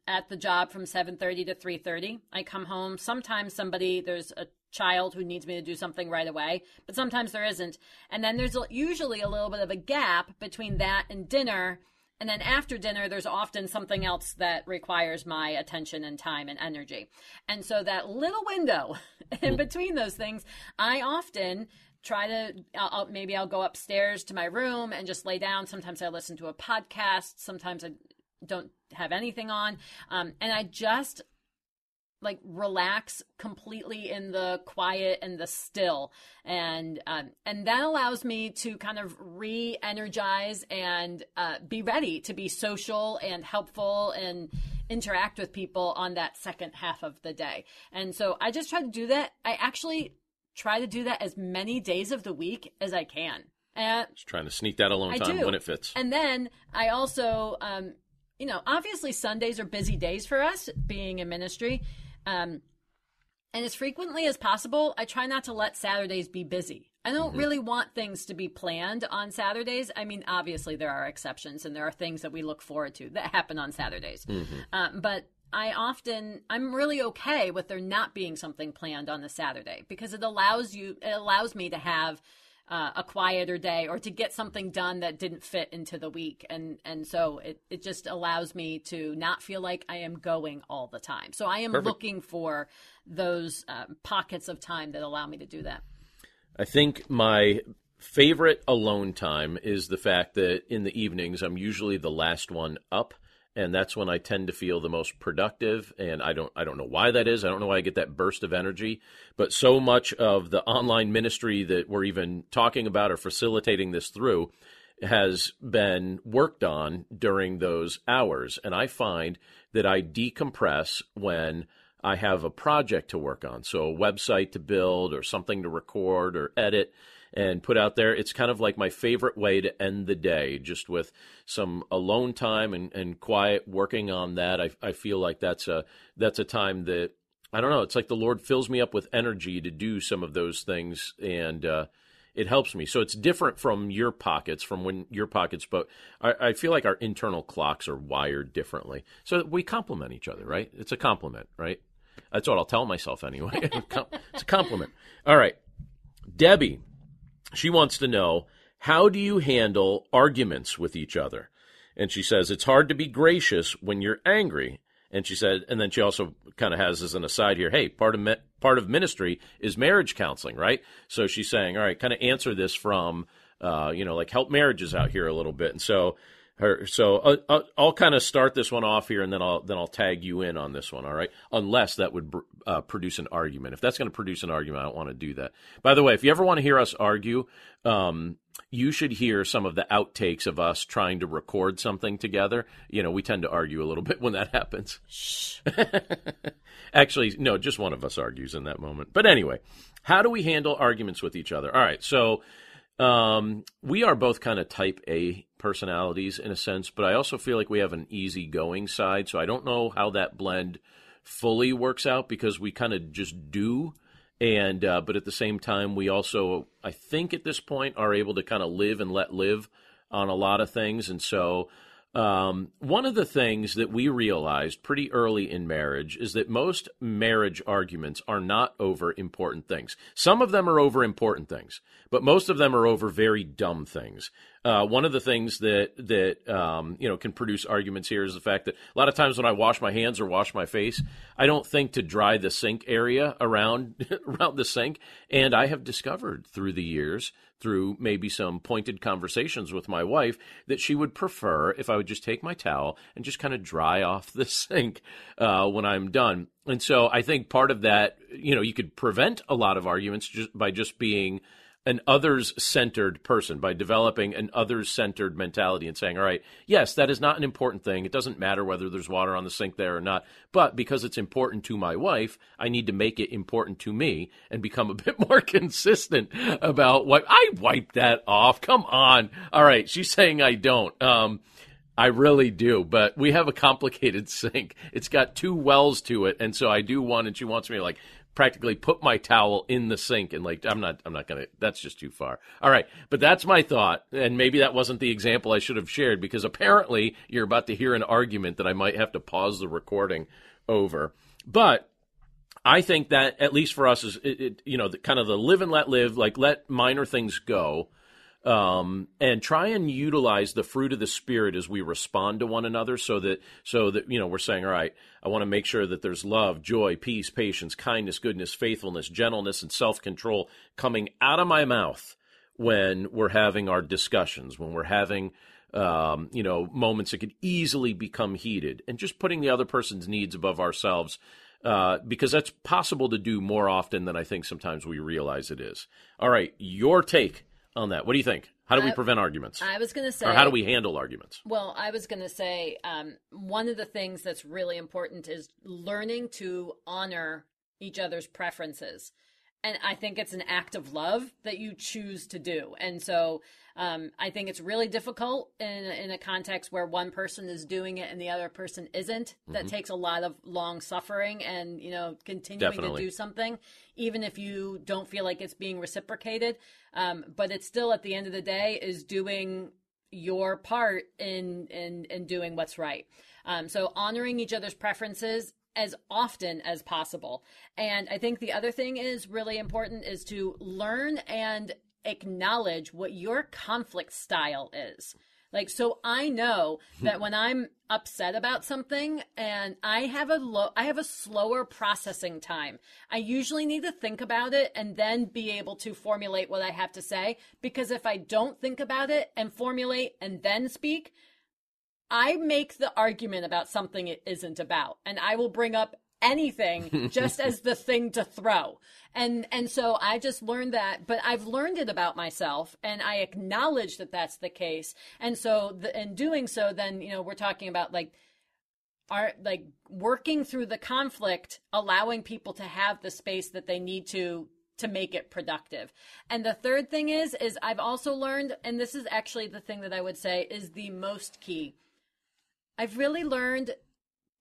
at the job from seven thirty to three thirty. I come home. Sometimes somebody, there's a child who needs me to do something right away, but sometimes there isn't. And then there's usually a little bit of a gap between that and dinner. And then after dinner, there's often something else that requires my attention and time and energy. And so that little window in between those things, I often try to, I'll, maybe I'll go upstairs to my room and just lay down. Sometimes I listen to a podcast. Sometimes I don't have anything on. Um, and I just like relax completely in the quiet and the still. And, um, and that allows me to kind of re-energize and, uh, be ready to be social and helpful and interact with people on that second half of the day. And so I just try to do that. I actually try to do that as many days of the week as I can. And just trying to sneak that alone time when it fits. And then I also, um, you know, obviously Sundays are busy days for us being in ministry. Um, and as frequently as possible, I try not to let Saturdays be busy. I don't mm-hmm. really want things to be planned on Saturdays. I mean, obviously there are exceptions and there are things that we look forward to that happen on Saturdays. Mm-hmm. Um, but I often, I'm really okay with there not being something planned on the Saturday because it allows you, it allows me to have uh, a quieter day or to get something done that didn't fit into the week. And, and so it, it just allows me to not feel like I am going all the time. So I am Perfect. looking for those uh, pockets of time that allow me to do that. I think my favorite alone time is the fact that in the evenings, I'm usually the last one up. And that's when I tend to feel the most productive. And I don't I don't know why that is. I don't know why I get that burst of energy. But so much of the online ministry that we're even talking about or facilitating this through has been worked on during those hours. And I find that I decompress when I have a project to work on. So a website to build or something to record or edit and put out there. It's kind of like my favorite way to end the day, just with some alone time and, and quiet working on that. I, I feel like that's a that's a time that, I don't know, it's like the Lord fills me up with energy to do some of those things, and uh, it helps me. So it's different from your pockets, from when your pockets, but I, I feel like our internal clocks are wired differently. So we complement each other, right? It's a compliment, right? That's what I'll tell myself anyway. It's a compliment. All right. Debbie. She wants to know, how do you handle arguments with each other? And she says, it's hard to be gracious when you're angry. And she said, and then she also kind of has as an aside here, hey, part of part of ministry is marriage counseling, right? So she's saying, all right, kind of answer this from, uh, you know, like help marriages out here a little bit. And so Her, so uh, uh, I'll kind of start this one off here, and then I'll then I'll tag you in on this one, all right? Unless that would br- uh, produce an argument. If that's going to produce an argument, I don't want to do that. By the way, if you ever want to hear us argue, um, you should hear some of the outtakes of us trying to record something together. You know, we tend to argue a little bit when that happens. Shh. Actually, no, just one of us argues in that moment. But anyway, how do we handle arguments with each other? All right, so... Um, we are both kind of type A personalities in a sense, but I also feel like we have an easygoing side. So I don't know how that blend fully works out because we kind of just do. And, uh, but at the same time, we also, I think at this point are able to kind of live and let live on a lot of things. And so, um, one of the things that we realized pretty early in marriage is that most marriage arguments are not over important things. Some of them are over important things, but most of them are over very dumb things. Uh, one of the things that, that, um, you know, can produce arguments here is the fact that a lot of times when I wash my hands or wash my face, I don't think to dry the sink area around, around the sink. And I have discovered through the years, through maybe some pointed conversations with my wife, that she would prefer if I would just take my towel and just kind of dry off the sink, uh, when I'm done. And so I think part of that, you know, you could prevent a lot of arguments just by just being an others-centered person, by developing an others-centered mentality and saying, all right, yes, that is not an important thing. It doesn't matter whether there's water on the sink there or not, but because it's important to my wife, I need to make it important to me and become a bit more consistent about what I wiped that off. Come on. All right. She's saying I don't. Um, I really do, but we have a complicated sink. It's got two wells to it, and so I do one, and she wants me to, like, practically put my towel in the sink and like, I'm not, I'm not going to, that's just too far. All right. But that's my thought. And maybe that wasn't the example I should have shared because apparently you're about to hear an argument that I might have to pause the recording over. But I think that at least for us is, it, it, you know, the, kind of the live and let live, like let minor things go um, and try and utilize the fruit of the Spirit as we respond to one another so that, so that, you know, we're saying, all right, I want to make sure that there's love, joy, peace, patience, kindness, goodness, faithfulness, gentleness, and self-control coming out of my mouth when we're having our discussions, when we're having, um, you know, moments that could easily become heated, and just putting the other person's needs above ourselves, uh, because that's possible to do more often than I think sometimes we realize it is. All right, your take on that. What do you think? How do we prevent arguments? I was going to say... Or how do we handle arguments? Well, I was going to say um, one of the things that's really important is learning to honor each other's preferences. And I think it's an act of love that you choose to do. And so um, I think it's really difficult in, in a context where one person is doing it and the other person isn't. Mm-hmm. That takes a lot of long suffering and, you know, continuing Definitely. To do something, even if you don't feel like it's being reciprocated. Um, but it's still, at the end of the day, is doing your part in, in, in doing what's right. Um, so honoring each other's preferences as often as possible. And I think the other thing is really important is to learn and acknowledge what your conflict style is. Like, so I know that when I'm upset about something and I have a low, I have a slower processing time. I usually need to think about it and then be able to formulate what I have to say, because if I don't think about it and formulate and then speak, I make the argument about something it isn't about, and I will bring up anything just as the thing to throw. And and so I just learned that, but I've learned it about myself, and I acknowledge that that's the case. And so the, in doing so, then, you know, we're talking about like our, like working through the conflict, allowing people to have the space that they need to to make it productive. And the third thing is, is I've also learned, and this is actually the thing that I would say is the most key, I've really learned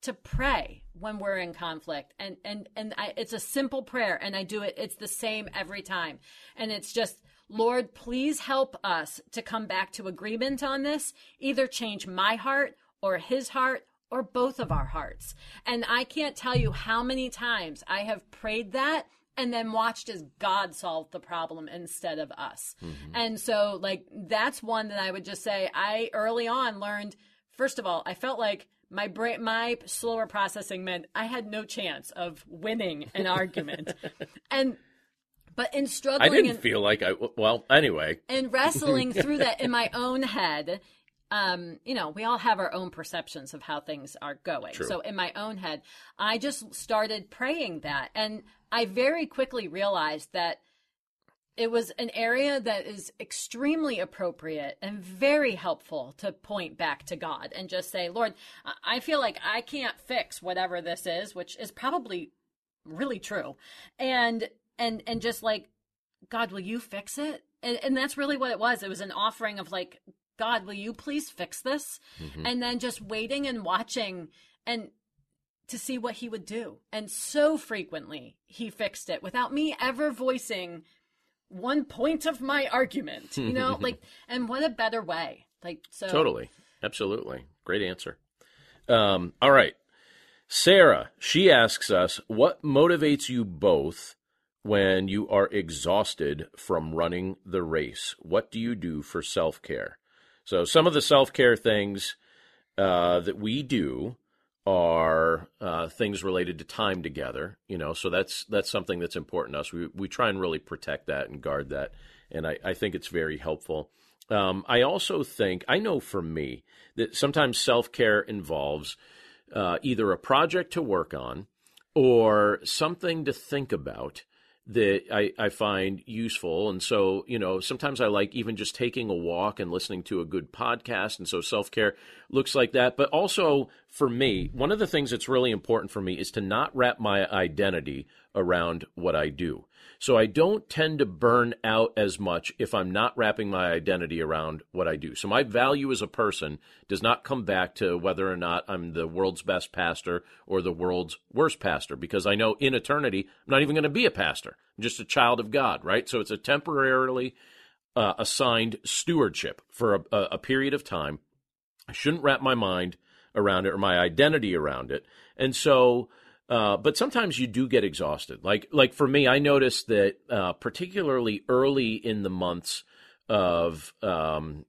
to pray when we're in conflict, and, and, and I, it's a simple prayer, and I do it. It's the same every time. And it's just, Lord, please help us to come back to agreement on this, either change my heart or his heart or both of our hearts. And I can't tell you how many times I have prayed that and then watched as God solved the problem instead of us. Mm-hmm. And so like, that's one that I would just say I early on learned. First of all, I felt like my brain, my slower processing meant I had no chance of winning an argument. And but in struggling, I didn't and, feel like I. Well, anyway, and wrestling through that in my own head, um, you know, we all have our own perceptions of how things are going. True. So in my own head, I just started praying that. And I very quickly realized that it was an area that is extremely appropriate and very helpful to point back to God and just say, Lord, I feel like I can't fix whatever this is, which is probably really true. And, and, and just like, God, will you fix it? And, and that's really what it was. It was an offering of like, God, will you please fix this? Mm-hmm. And then just waiting and watching and to see what he would do. And so frequently he fixed it without me ever voicing one point of my argument, you know, like, and what a better way. Like, so totally. Absolutely. Great answer. Um, all right. Sarah, she asks us, what motivates you both when you are exhausted from running the race? What do you do for self-care? So some of the self-care things uh, that we do are uh, things related to time together, you know, so that's that's something that's important to us. We we try and really protect that and guard that, and I, I think it's very helpful. Um, I also think, I know for me, that sometimes self-care involves uh, either a project to work on or something to think about that I, I find useful. And so, you know, sometimes I like even just taking a walk and listening to a good podcast. And so self-care looks like that. But also for me, one of the things that's really important for me is to not wrap my identity around what I do. So I don't tend to burn out as much if I'm not wrapping my identity around what I do. So my value as a person does not come back to whether or not I'm the world's best pastor or the world's worst pastor, because I know in eternity, I'm not even going to be a pastor. I'm just a child of God, right? So it's a temporarily uh, assigned stewardship for a, a period of time. I shouldn't wrap my mind around it or my identity around it. And so Uh, but sometimes you do get exhausted. Like, like for me, I noticed that uh, particularly early in the months of, um,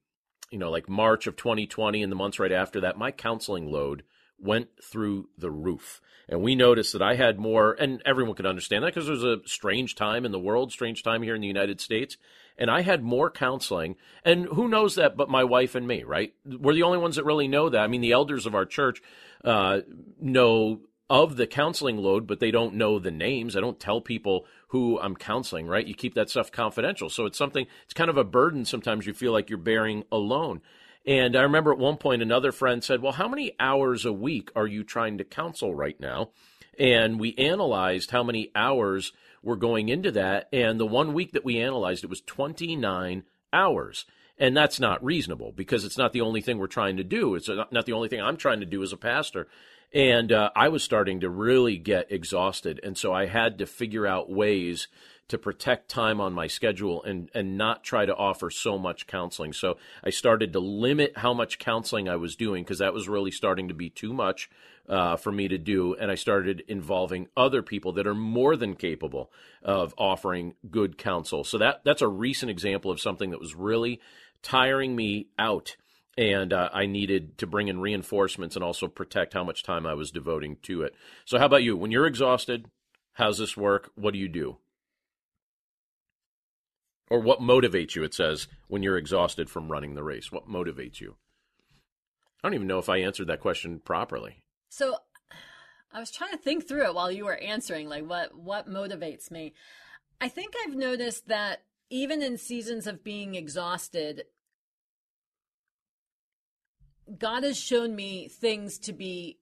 you know, like March of twenty twenty and the months right after that, my counseling load went through the roof. And we noticed that I had more, and everyone could understand that because it was a strange time in the world, strange time here in the United States. And I had more counseling, and who knows that but my wife and me, right? We're the only ones that really know that. I mean, the elders of our church uh, know of the counseling load, but they don't know the names. I don't tell people who I'm counseling, right? You keep that stuff confidential. So it's something, it's kind of a burden sometimes you feel like you're bearing alone. And I remember at one point another friend said, well, how many hours a week are you trying to counsel right now? And we analyzed how many hours were going into that. And the one week that we analyzed, it was twenty-nine hours. And that's not reasonable because it's not the only thing we're trying to do. It's not the only thing I'm trying to do as a pastor. And uh, I was starting to really get exhausted. And so I had to figure out ways to protect time on my schedule and, and not try to offer so much counseling. So I started to limit how much counseling I was doing because that was really starting to be too much uh, for me to do. And I started involving other people that are more than capable of offering good counsel. So that that's a recent example of something that was really tiring me out. And uh, I needed to bring in reinforcements and also protect how much time I was devoting to it. So how about you? When you're exhausted, how's this work? What do you do? Or what motivates you, it says, when you're exhausted from running the race? What motivates you? I don't even know if I answered that question properly. So I was trying to think through it while you were answering, like what, what motivates me. I think I've noticed that even in seasons of being exhausted, God has shown me things to be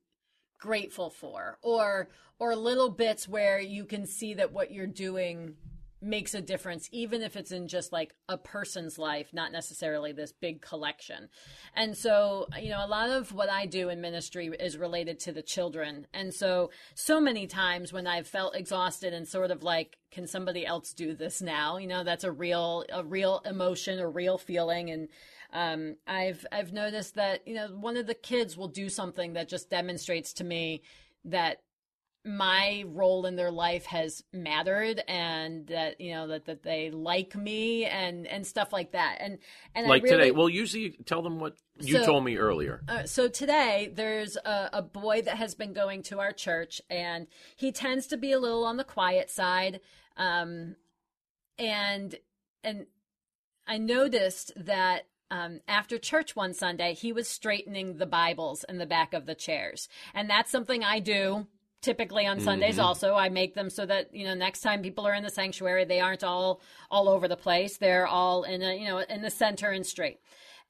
grateful for, or, or little bits where you can see that what you're doing makes a difference, even if it's in just like a person's life, not necessarily this big collection. And so, you know, a lot of what I do in ministry is related to the children. And so, so many times when I've felt exhausted and sort of like, can somebody else do this now? You know, that's a real, a real emotion, a real feeling. And, Um, I've, I've noticed that, you know, one of the kids will do something that just demonstrates to me that my role in their life has mattered and that, you know, that, that they like me and, and stuff like that. And, and like I really, today, well, usually tell them what you so, told me earlier. Uh, so today there's a, a boy that has been going to our church and he tends to be a little on the quiet side. Um, and, and I noticed that Um, after church one Sunday, he was straightening the Bibles in the back of the chairs. And that's something I do typically on Sundays. Mm-hmm. Also, I make them so that, you know, next time people are in the sanctuary, they aren't all, all over the place. They're all in a, you know, in the center and straight.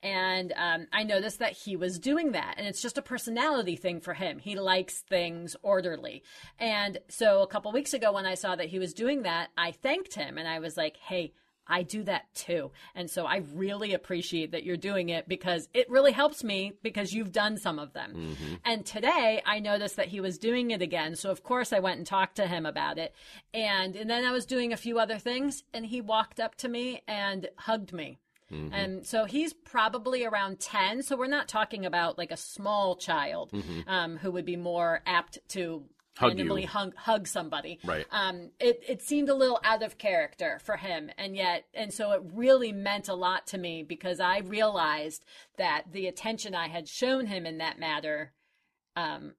And um, I noticed that he was doing that. And it's just a personality thing for him. He likes things orderly. And so a couple weeks ago when I saw that he was doing that, I thanked him and I was like, hey, I do that too. And so I really appreciate that you're doing it because it really helps me because you've done some of them. Mm-hmm. And today I noticed that he was doing it again. So of course I went and talked to him about it. And, and then I was doing a few other things and he walked up to me and hugged me. Mm-hmm. And so he's probably around ten. So we're not talking about like a small child mm-hmm. um, who would be more apt to hug, you. Hug, hug somebody. Right. Um, it, it seemed a little out of character for him. And yet, and so it really meant a lot to me because I realized that the attention I had shown him in that matter, um,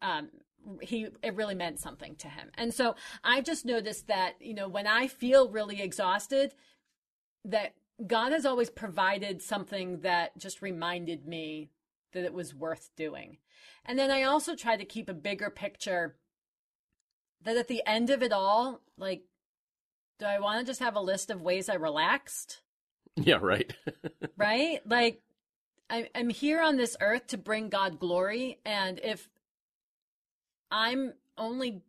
um, he, it really meant something to him. And so I just noticed that, you know, when I feel really exhausted, that God has always provided something that just reminded me that it was worth doing. And then I also try to keep a bigger picture that at the end of it all, like, do I want to just have a list of ways I relaxed? Yeah, right. Right? Like, I, I'm here on this earth to bring God glory. And if I'm only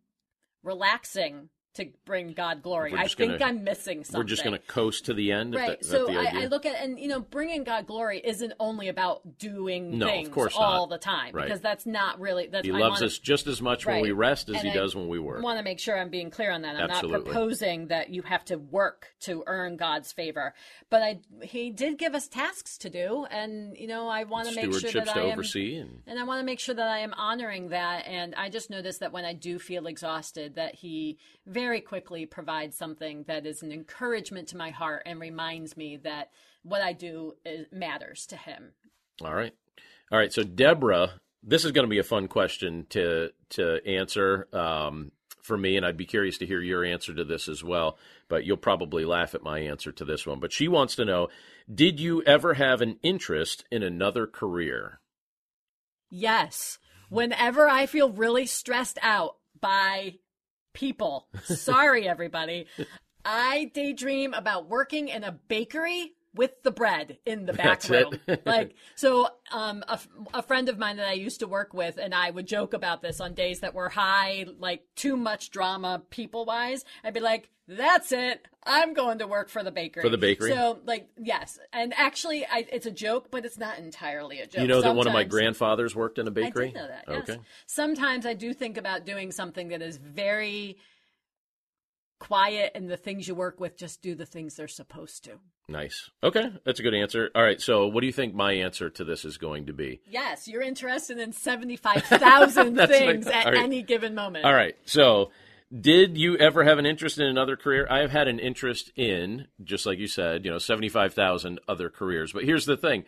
relaxing to bring God glory, I think gonna, I'm missing something. We're just going to coast to the end. Right. At the, so at the I, I look at, and you know, bringing God glory isn't only about doing no, things of course all not. the time, right. because that's not really, that's He I loves wanna, us just as much right. when we rest as and He I does when we work. I want to make sure I'm being clear on that. I'm Absolutely. not proposing that you have to work to earn God's favor, but I, He did give us tasks to do. And, you know, I want to make sure that I am, oversee and, and I want to make sure that I am honoring that. And I just noticed that when I do feel exhausted, that He very very quickly provide something that is an encouragement to my heart and reminds me that what I do is, matters to Him. All right. All right. So Deborah, this is going to be a fun question to, to answer um, for me. And I'd be curious to hear your answer to this as well, but you'll probably laugh at my answer to this one. But she wants to know, did you ever have an interest in another career? Yes. Whenever I feel really stressed out by people. Sorry, everybody. I daydream about working in a bakery with the bread in the back That's room. Like, so um, a, a friend of mine that I used to work with, and I would joke about this on days that were high, like too much drama people-wise. I'd be like, that's it. I'm going to work for the bakery. For the bakery. So, like, yes. And actually, I, it's a joke, but it's not entirely a joke. You know Sometimes, that one of my grandfathers worked in a bakery? I did know that, yes. Okay. Sometimes I do think about doing something that is very quiet, and the things you work with just do the things they're supposed to. Nice. Okay. That's a good answer. All right. So what do you think my answer to this is going to be? Yes. You're interested in seventy-five thousand things right. at right. any given moment. All right. So did you ever have an interest in another career? I have had an interest in, just like you said, you know, seventy-five thousand other careers. But here's the thing,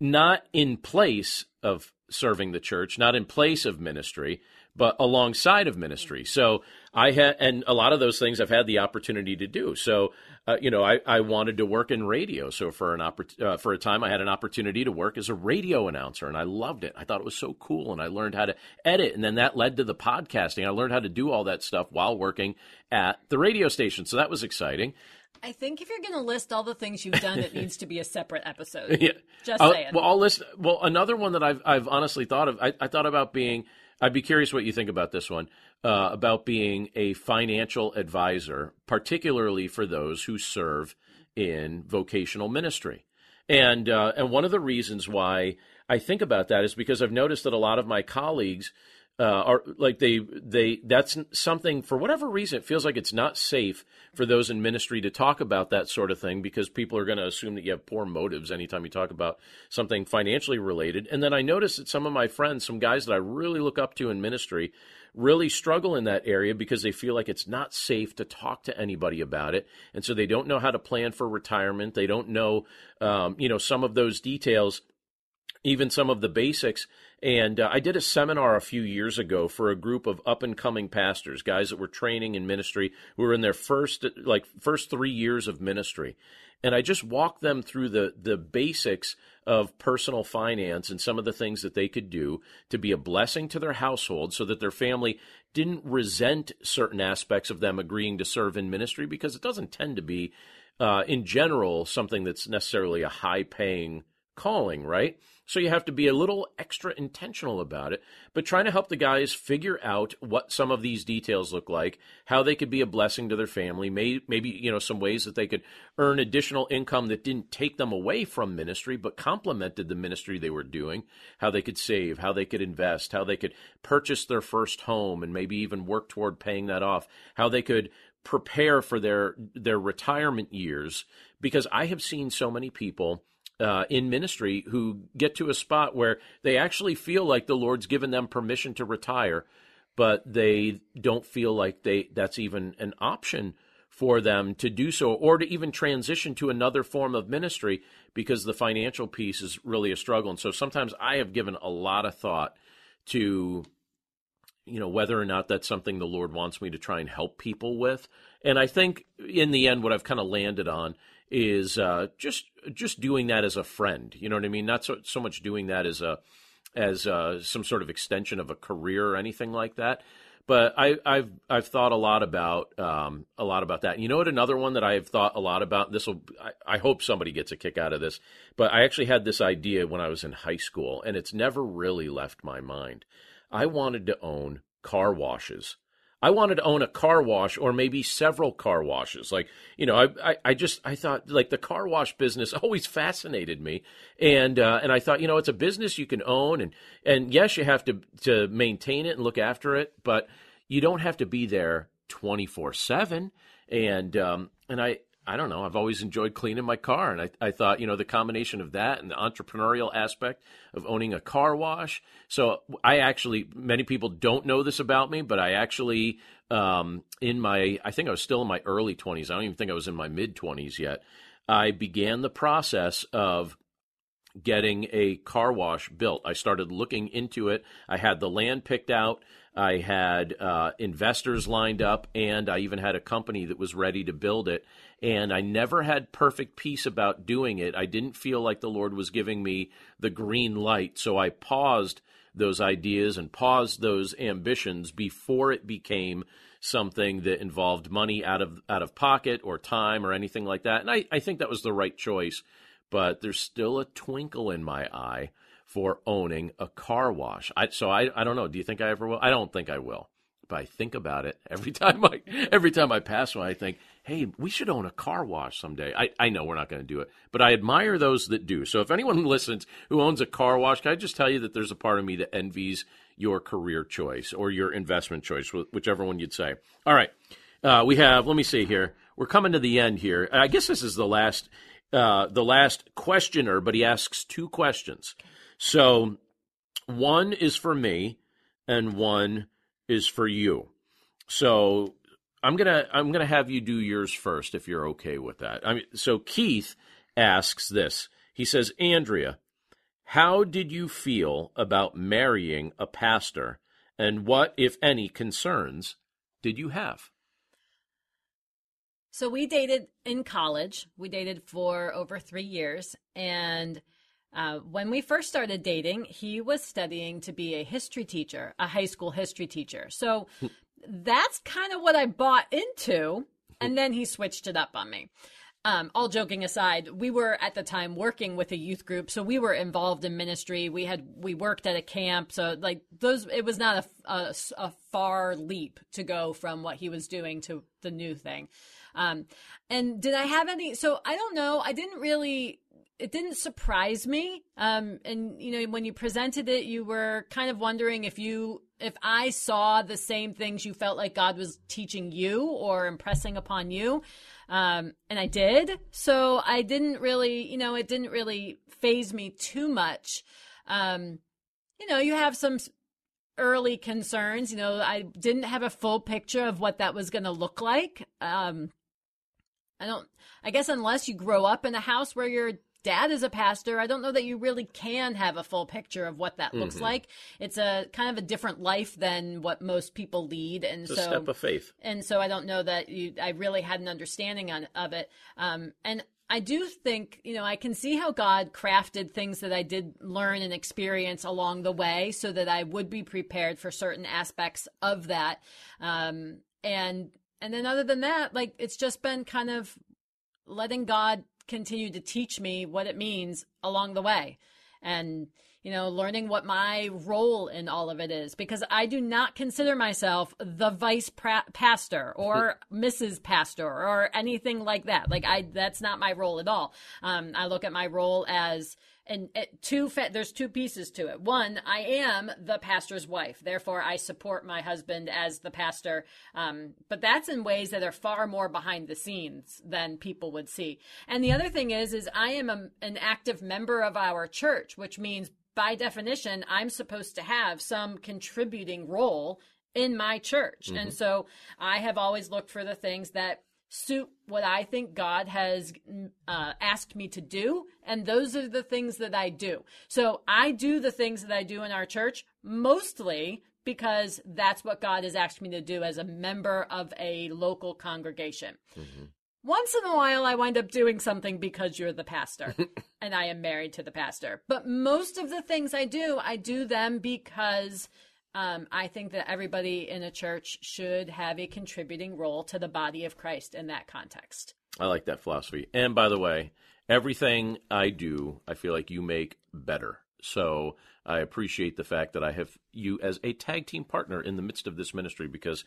not in place of serving the church, not in place of ministry, but alongside of ministry. So I had, and a lot of those things I've had the opportunity to do. So, uh, you know, I, I wanted to work in radio. So for an oppor- uh, for a time, I had an opportunity to work as a radio announcer, and I loved it. I thought it was so cool, and I learned how to edit, and then that led to the podcasting. I learned how to do all that stuff while working at the radio station. So that was exciting. I think if you're going to list all the things you've done, it needs to be a separate episode. Yeah. Just I'll, saying. Well, I'll list. Well, another one that I've I've honestly thought of. I, I thought about being. I'd be curious what you think about this one, uh, about being a financial advisor, particularly for those who serve in vocational ministry. And uh, and one of the reasons why I think about that is because I've noticed that a lot of my colleagues uh, are like they they that's something, for whatever reason, it feels like it's not safe for those in ministry to talk about that sort of thing, because people are going to assume that you have poor motives anytime you talk about something financially related. And then I noticed that some of my friends, some guys that I really look up to in ministry, really struggle in that area because they feel like it's not safe to talk to anybody about it. And so they don't know how to plan for retirement. They don't know, um, you know, some of those details. even some of the basics. And uh, I did a seminar a few years ago for a group of up-and-coming pastors, guys that were training in ministry, who were in their first like first three years of ministry. And I just walked them through the, the basics of personal finance and some of the things that they could do to be a blessing to their household so that their family didn't resent certain aspects of them agreeing to serve in ministry, because it doesn't tend to be, uh, in general, something that's necessarily a high-paying calling, right? So you have to be a little extra intentional about it, but trying to help the guys figure out what some of these details look like, how they could be a blessing to their family, maybe, you know, some ways that they could earn additional income that didn't take them away from ministry, but complemented the ministry they were doing, how they could save, how they could invest, how they could purchase their first home and maybe even work toward paying that off, how they could prepare for their, their retirement years. Because I have seen so many people Uh, in ministry who get to a spot where they actually feel like the Lord's given them permission to retire, but they don't feel like they that's even an option for them to do so, or to even transition to another form of ministry, because the financial piece is really a struggle. And so sometimes I have given a lot of thought to, you know, whether or not that's something the Lord wants me to try and help people with. And I think in the end, what I've kind of landed on is uh, just just doing that as a friend, you know what I mean? Not so, so much doing that as a as a, some sort of extension of a career or anything like that. But I, I've I've thought a lot about um, a lot about that. And you know what? Another one that I've thought a lot about. This will I, I hope somebody gets a kick out of this. But I actually had this idea when I was in high school, and it's never really left my mind. I wanted to own car washes. I wanted to own a car wash, or maybe several car washes. Like, you know, I, I, I just, I thought, like, the car wash business always fascinated me. And, uh, and I thought, you know, it's a business you can own, and, and yes, you have to, to maintain it and look after it, but you don't have to be there twenty-four seven. And, um, and I, I don't know, I've always enjoyed cleaning my car. And I, I thought, you know, the combination of that and the entrepreneurial aspect of owning a car wash. So I actually, many people don't know this about me, but I actually, um, in my, I think I was still in my early twenties. I don't even think I was in my mid-twenties yet. I began the process of getting a car wash built. I started looking into it. I had the land picked out. I had uh, investors lined up, and I even had a company that was ready to build it. And I never had perfect peace about doing it. I didn't feel like the Lord was giving me the green light. So I paused those ideas and paused those ambitions before it became something that involved money out of out of pocket or time or anything like that. And I, I think that was the right choice. But there's still a twinkle in my eye for owning a car wash. I, so I, I don't know. Do you think I ever will? I don't think I will. But I think about it every time I every time I pass one. I think, hey, we should own a car wash someday. I, I know we're not going to do it, but I admire those that do. So if anyone listens who owns a car wash, can I just tell you that there's a part of me that envies your career choice or your investment choice, whichever one you'd say. All right, uh, we have. Let me see here. We're coming to the end here. I guess this is the last. Uh, the last questioner, but he asks two questions. So one is for me and one is for you. So I'm going to I'm gonna have you do yours first if you're okay with that. I mean, so Keith asks this. He says, Andrea, how did you feel about marrying a pastor, and what, if any, concerns did you have? So we dated in college. We dated for over three years. And uh, when we first started dating, he was studying to be a history teacher, a high school history teacher. So that's kind of what I bought into. And then he switched it up on me. Um, all joking aside, we were at the time working with a youth group. So we were involved in ministry. We had, we worked at a camp. So like those, it was not a, a, a far leap to go from what he was doing to the new thing. Um, and did I have any, so I don't know. I didn't really, it didn't surprise me. Um, and you know, when you presented it, you were kind of wondering if you, if I saw the same things you felt like God was teaching you or impressing upon you. Um, and I did. So I didn't really, you know, it didn't really faze me too much. Um, you know, you have some early concerns. You know, I didn't have a full picture of what that was going to look like. Um, I don't, I guess unless you grow up in a house where your dad is a pastor, I don't know that you really can have a full picture of what that looks mm-hmm. like. It's a kind of a different life than what most people lead. And it's so a step of faith. And so I don't know that you, I really had an understanding on, of it. Um, and I do think, you know, I can see how God crafted things that I did learn and experience along the way so that I would be prepared for certain aspects of that. Um, and, and then other than that, like, it's just been kind of letting God continue to teach me what it means along the way. And, you know, learning what my role in all of it is, because I do not consider myself the vice pra- pastor or Missus Pastor or anything like that. Like I, that's not my role at all. Um, I look at my role as, and two, there's two pieces to it. One, I am the pastor's wife. Therefore, I support my husband as the pastor. Um, but that's in ways that are far more behind the scenes than people would see. And the other thing is, is I am a, an active member of our church, which means by definition, I'm supposed to have some contributing role in my church. Mm-hmm. And so I have always looked for the things that suit what I think God has uh, asked me to do. And those are the things that I do. So I do the things that I do in our church, mostly because that's what God has asked me to do as a member of a local congregation. Mm-hmm. Once in a while, I wind up doing something because you're the pastor and I am married to the pastor. But most of the things I do, I do them because Um, I think that everybody in a church should have a contributing role to the body of Christ in that context. I like that philosophy. And by the way, everything I do, I feel like you make better. So I appreciate the fact that I have you as a tag team partner in the midst of this ministry, because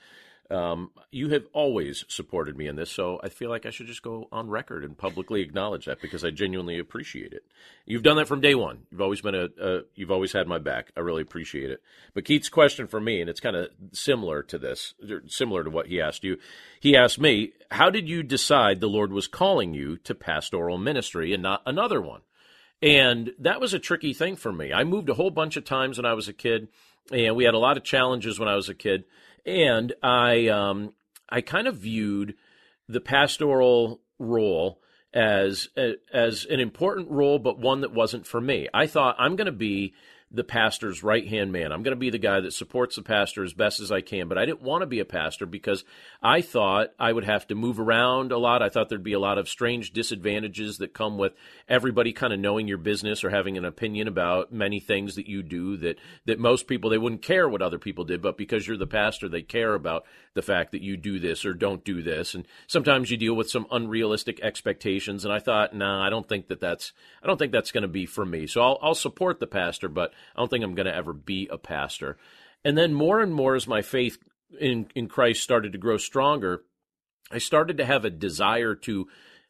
um, you have always supported me in this. So I feel like I should just go on record and publicly acknowledge that, because I genuinely appreciate it. You've done that from day one. You've always been a, a you've always had my back. I really appreciate it. But Keith's question for me, and it's kind of similar to this, similar to what he asked you. He asked me, how did you decide the Lord was calling you to pastoral ministry and not another one? And that was a tricky thing for me. I moved a whole bunch of times when I was a kid, and we had a lot of challenges when I was a kid. And I um, I kind of viewed the pastoral role as as an important role, but one that wasn't for me. I thought, I'm going to be the pastor's right-hand man. I'm going to be the guy that supports the pastor as best as I can. But I didn't want to be a pastor because I thought I would have to move around a lot. I thought there'd be a lot of strange disadvantages that come with everybody kind of knowing your business or having an opinion about many things that you do, that, that most people, they wouldn't care what other people did, but because you're the pastor, they care about the fact that you do this or don't do this. And sometimes you deal with some unrealistic expectations. And I thought, nah, I don't think that that's, I don't think that's going to be for me. So I'll, I'll support the pastor, but I don't think I'm going to ever be a pastor. And then more and more as my faith in, in Christ started to grow stronger, I started to have a desire to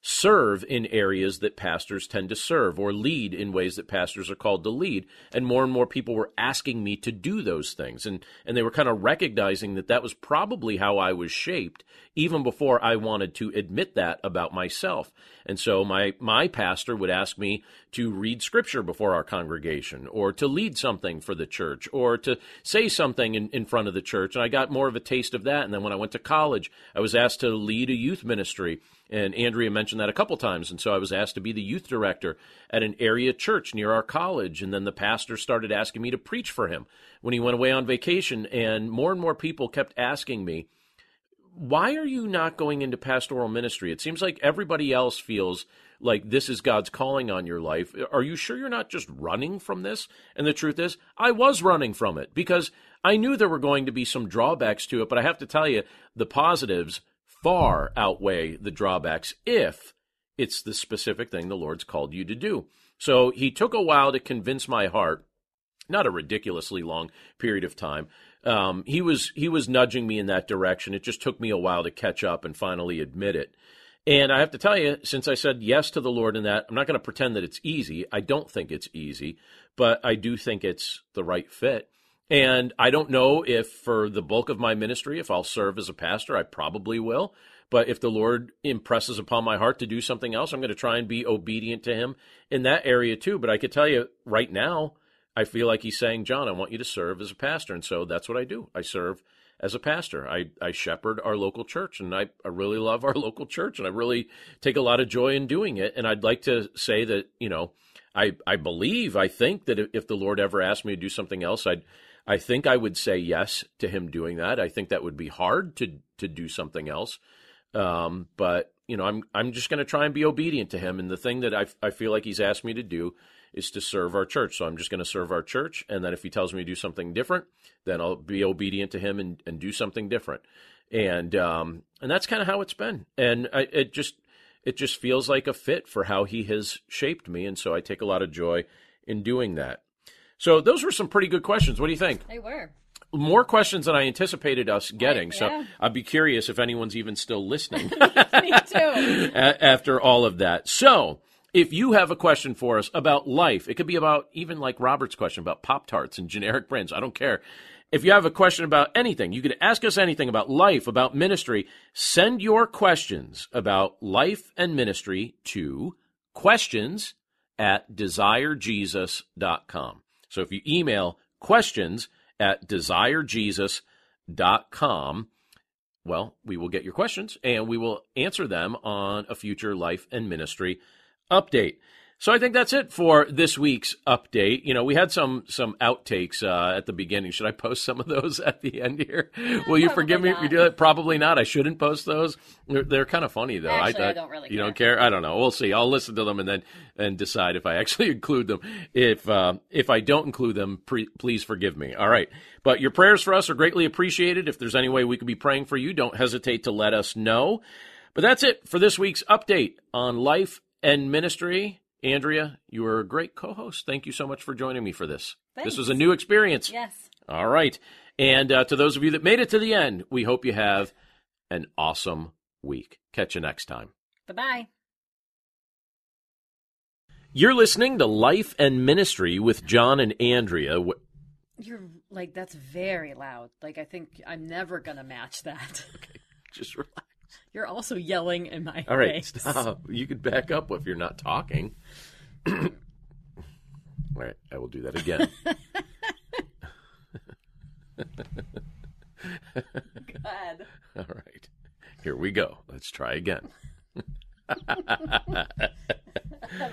serve in areas that pastors tend to serve or lead in ways that pastors are called to lead. And more and more people were asking me to do those things. And, and they were kind of recognizing that that was probably how I was shaped, even before I wanted to admit that about myself. And so my, my pastor would ask me to read scripture before our congregation, or to lead something for the church, or to say something in, in front of the church. And I got more of a taste of that. And then when I went to college, I was asked to lead a youth ministry. And Andrea mentioned that a couple times. And so I was asked to be the youth director at an area church near our college. And then the pastor started asking me to preach for him when he went away on vacation. And more and more people kept asking me, why are you not going into pastoral ministry? It seems like everybody else feels like this is God's calling on your life. Are you sure you're not just running from this? And the truth is, I was running from it because I knew there were going to be some drawbacks to it. But I have to tell you, the positives far outweigh the drawbacks if it's the specific thing the Lord's called you to do. So he took a while to convince my heart, not a ridiculously long period of time. Um, he was he was nudging me in that direction. It just took me a while to catch up and finally admit it. And I have to tell you, since I said yes to the Lord in that, I'm not going to pretend that it's easy. I don't think it's easy, but I do think it's the right fit. And I don't know if for the bulk of my ministry, if I'll serve as a pastor, I probably will. But if the Lord impresses upon my heart to do something else, I'm going to try and be obedient to him in that area too. But I could tell you right now, I feel like he's saying, John, I want you to serve as a pastor. And so that's what I do. I serve as a pastor. I, I shepherd our local church, and I, I really love our local church, and I really take a lot of joy in doing it. And I'd like to say that, you know, I, I believe, I think that if the Lord ever asked me to do something else, I'd, I think I would say yes to him doing that. I think that would be hard to, to do something else. Um, but, you know, I'm I'm just going to try and be obedient to him. And the thing that I, I feel like he's asked me to do is to serve our church. So I'm just going to serve our church. And then if he tells me to do something different, then I'll be obedient to him and, and do something different. And um, and that's kind of how it's been. And I, it just it just feels like a fit for how he has shaped me. And so I take a lot of joy in doing that. So those were some pretty good questions. What do you think? They were. More questions than I anticipated us getting, right, yeah. So I'd be curious if anyone's even still listening. Me too. After all of that. So if you have a question for us about life, it could be about even like Robert's question about Pop-Tarts and generic brands. I don't care. If you have a question about anything, you could ask us anything about life, about ministry. Send your questions about life and ministry to questions at desire jesus dot com. So if you email questions at desire jesus dot com, well, we will get your questions, and we will answer them on a future life and ministry update. So I think that's it for this week's update. You know, we had some some outtakes uh, at the beginning. Should I post some of those at the end here? Will you forgive me if we do that? Probably not. I shouldn't post those. They're, they're kind of funny, though. Actually, I, thought, I don't really care. You don't care? I don't know. We'll see. I'll listen to them and then and decide if I actually include them. If uh, if I don't include them, pre- please forgive me. All right. But your prayers for us are greatly appreciated. If there's any way we could be praying for you, don't hesitate to let us know. But that's it for this week's update on life and ministry. Andrea, you are a great co-host. Thank you so much for joining me for this. Thanks. This was a new experience. Yes. All right. And uh, to those of you that made it to the end, we hope you have an awesome week. Catch you next time. Bye-bye. You're listening to Life and Ministry with John and Andrea. You're like, that's very loud. Like, I think I'm never going to match that. Okay, just relax. You're also yelling in my face. All right, stop. You could back up if you're not talking. All right, I will do that again. God. All right, here we go. Let's try again. I'm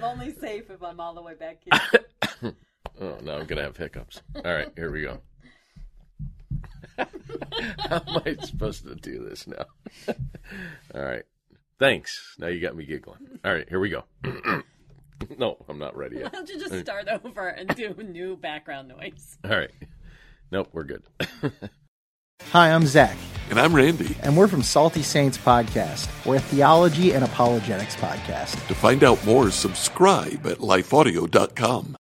only safe if I'm all the way back here. Oh, now I'm going to have hiccups. All right, here we go. How am I supposed to do this now? All right. Thanks. Now you got me giggling. All right. Here we go. No, I'm not ready yet. Why don't you just start over and do new background noise? All right. Nope, we're good. Hi, I'm Zach. And I'm Randy. And we're from Salty Saints Podcast. We're a theology and apologetics podcast. To find out more, subscribe at life audio dot com.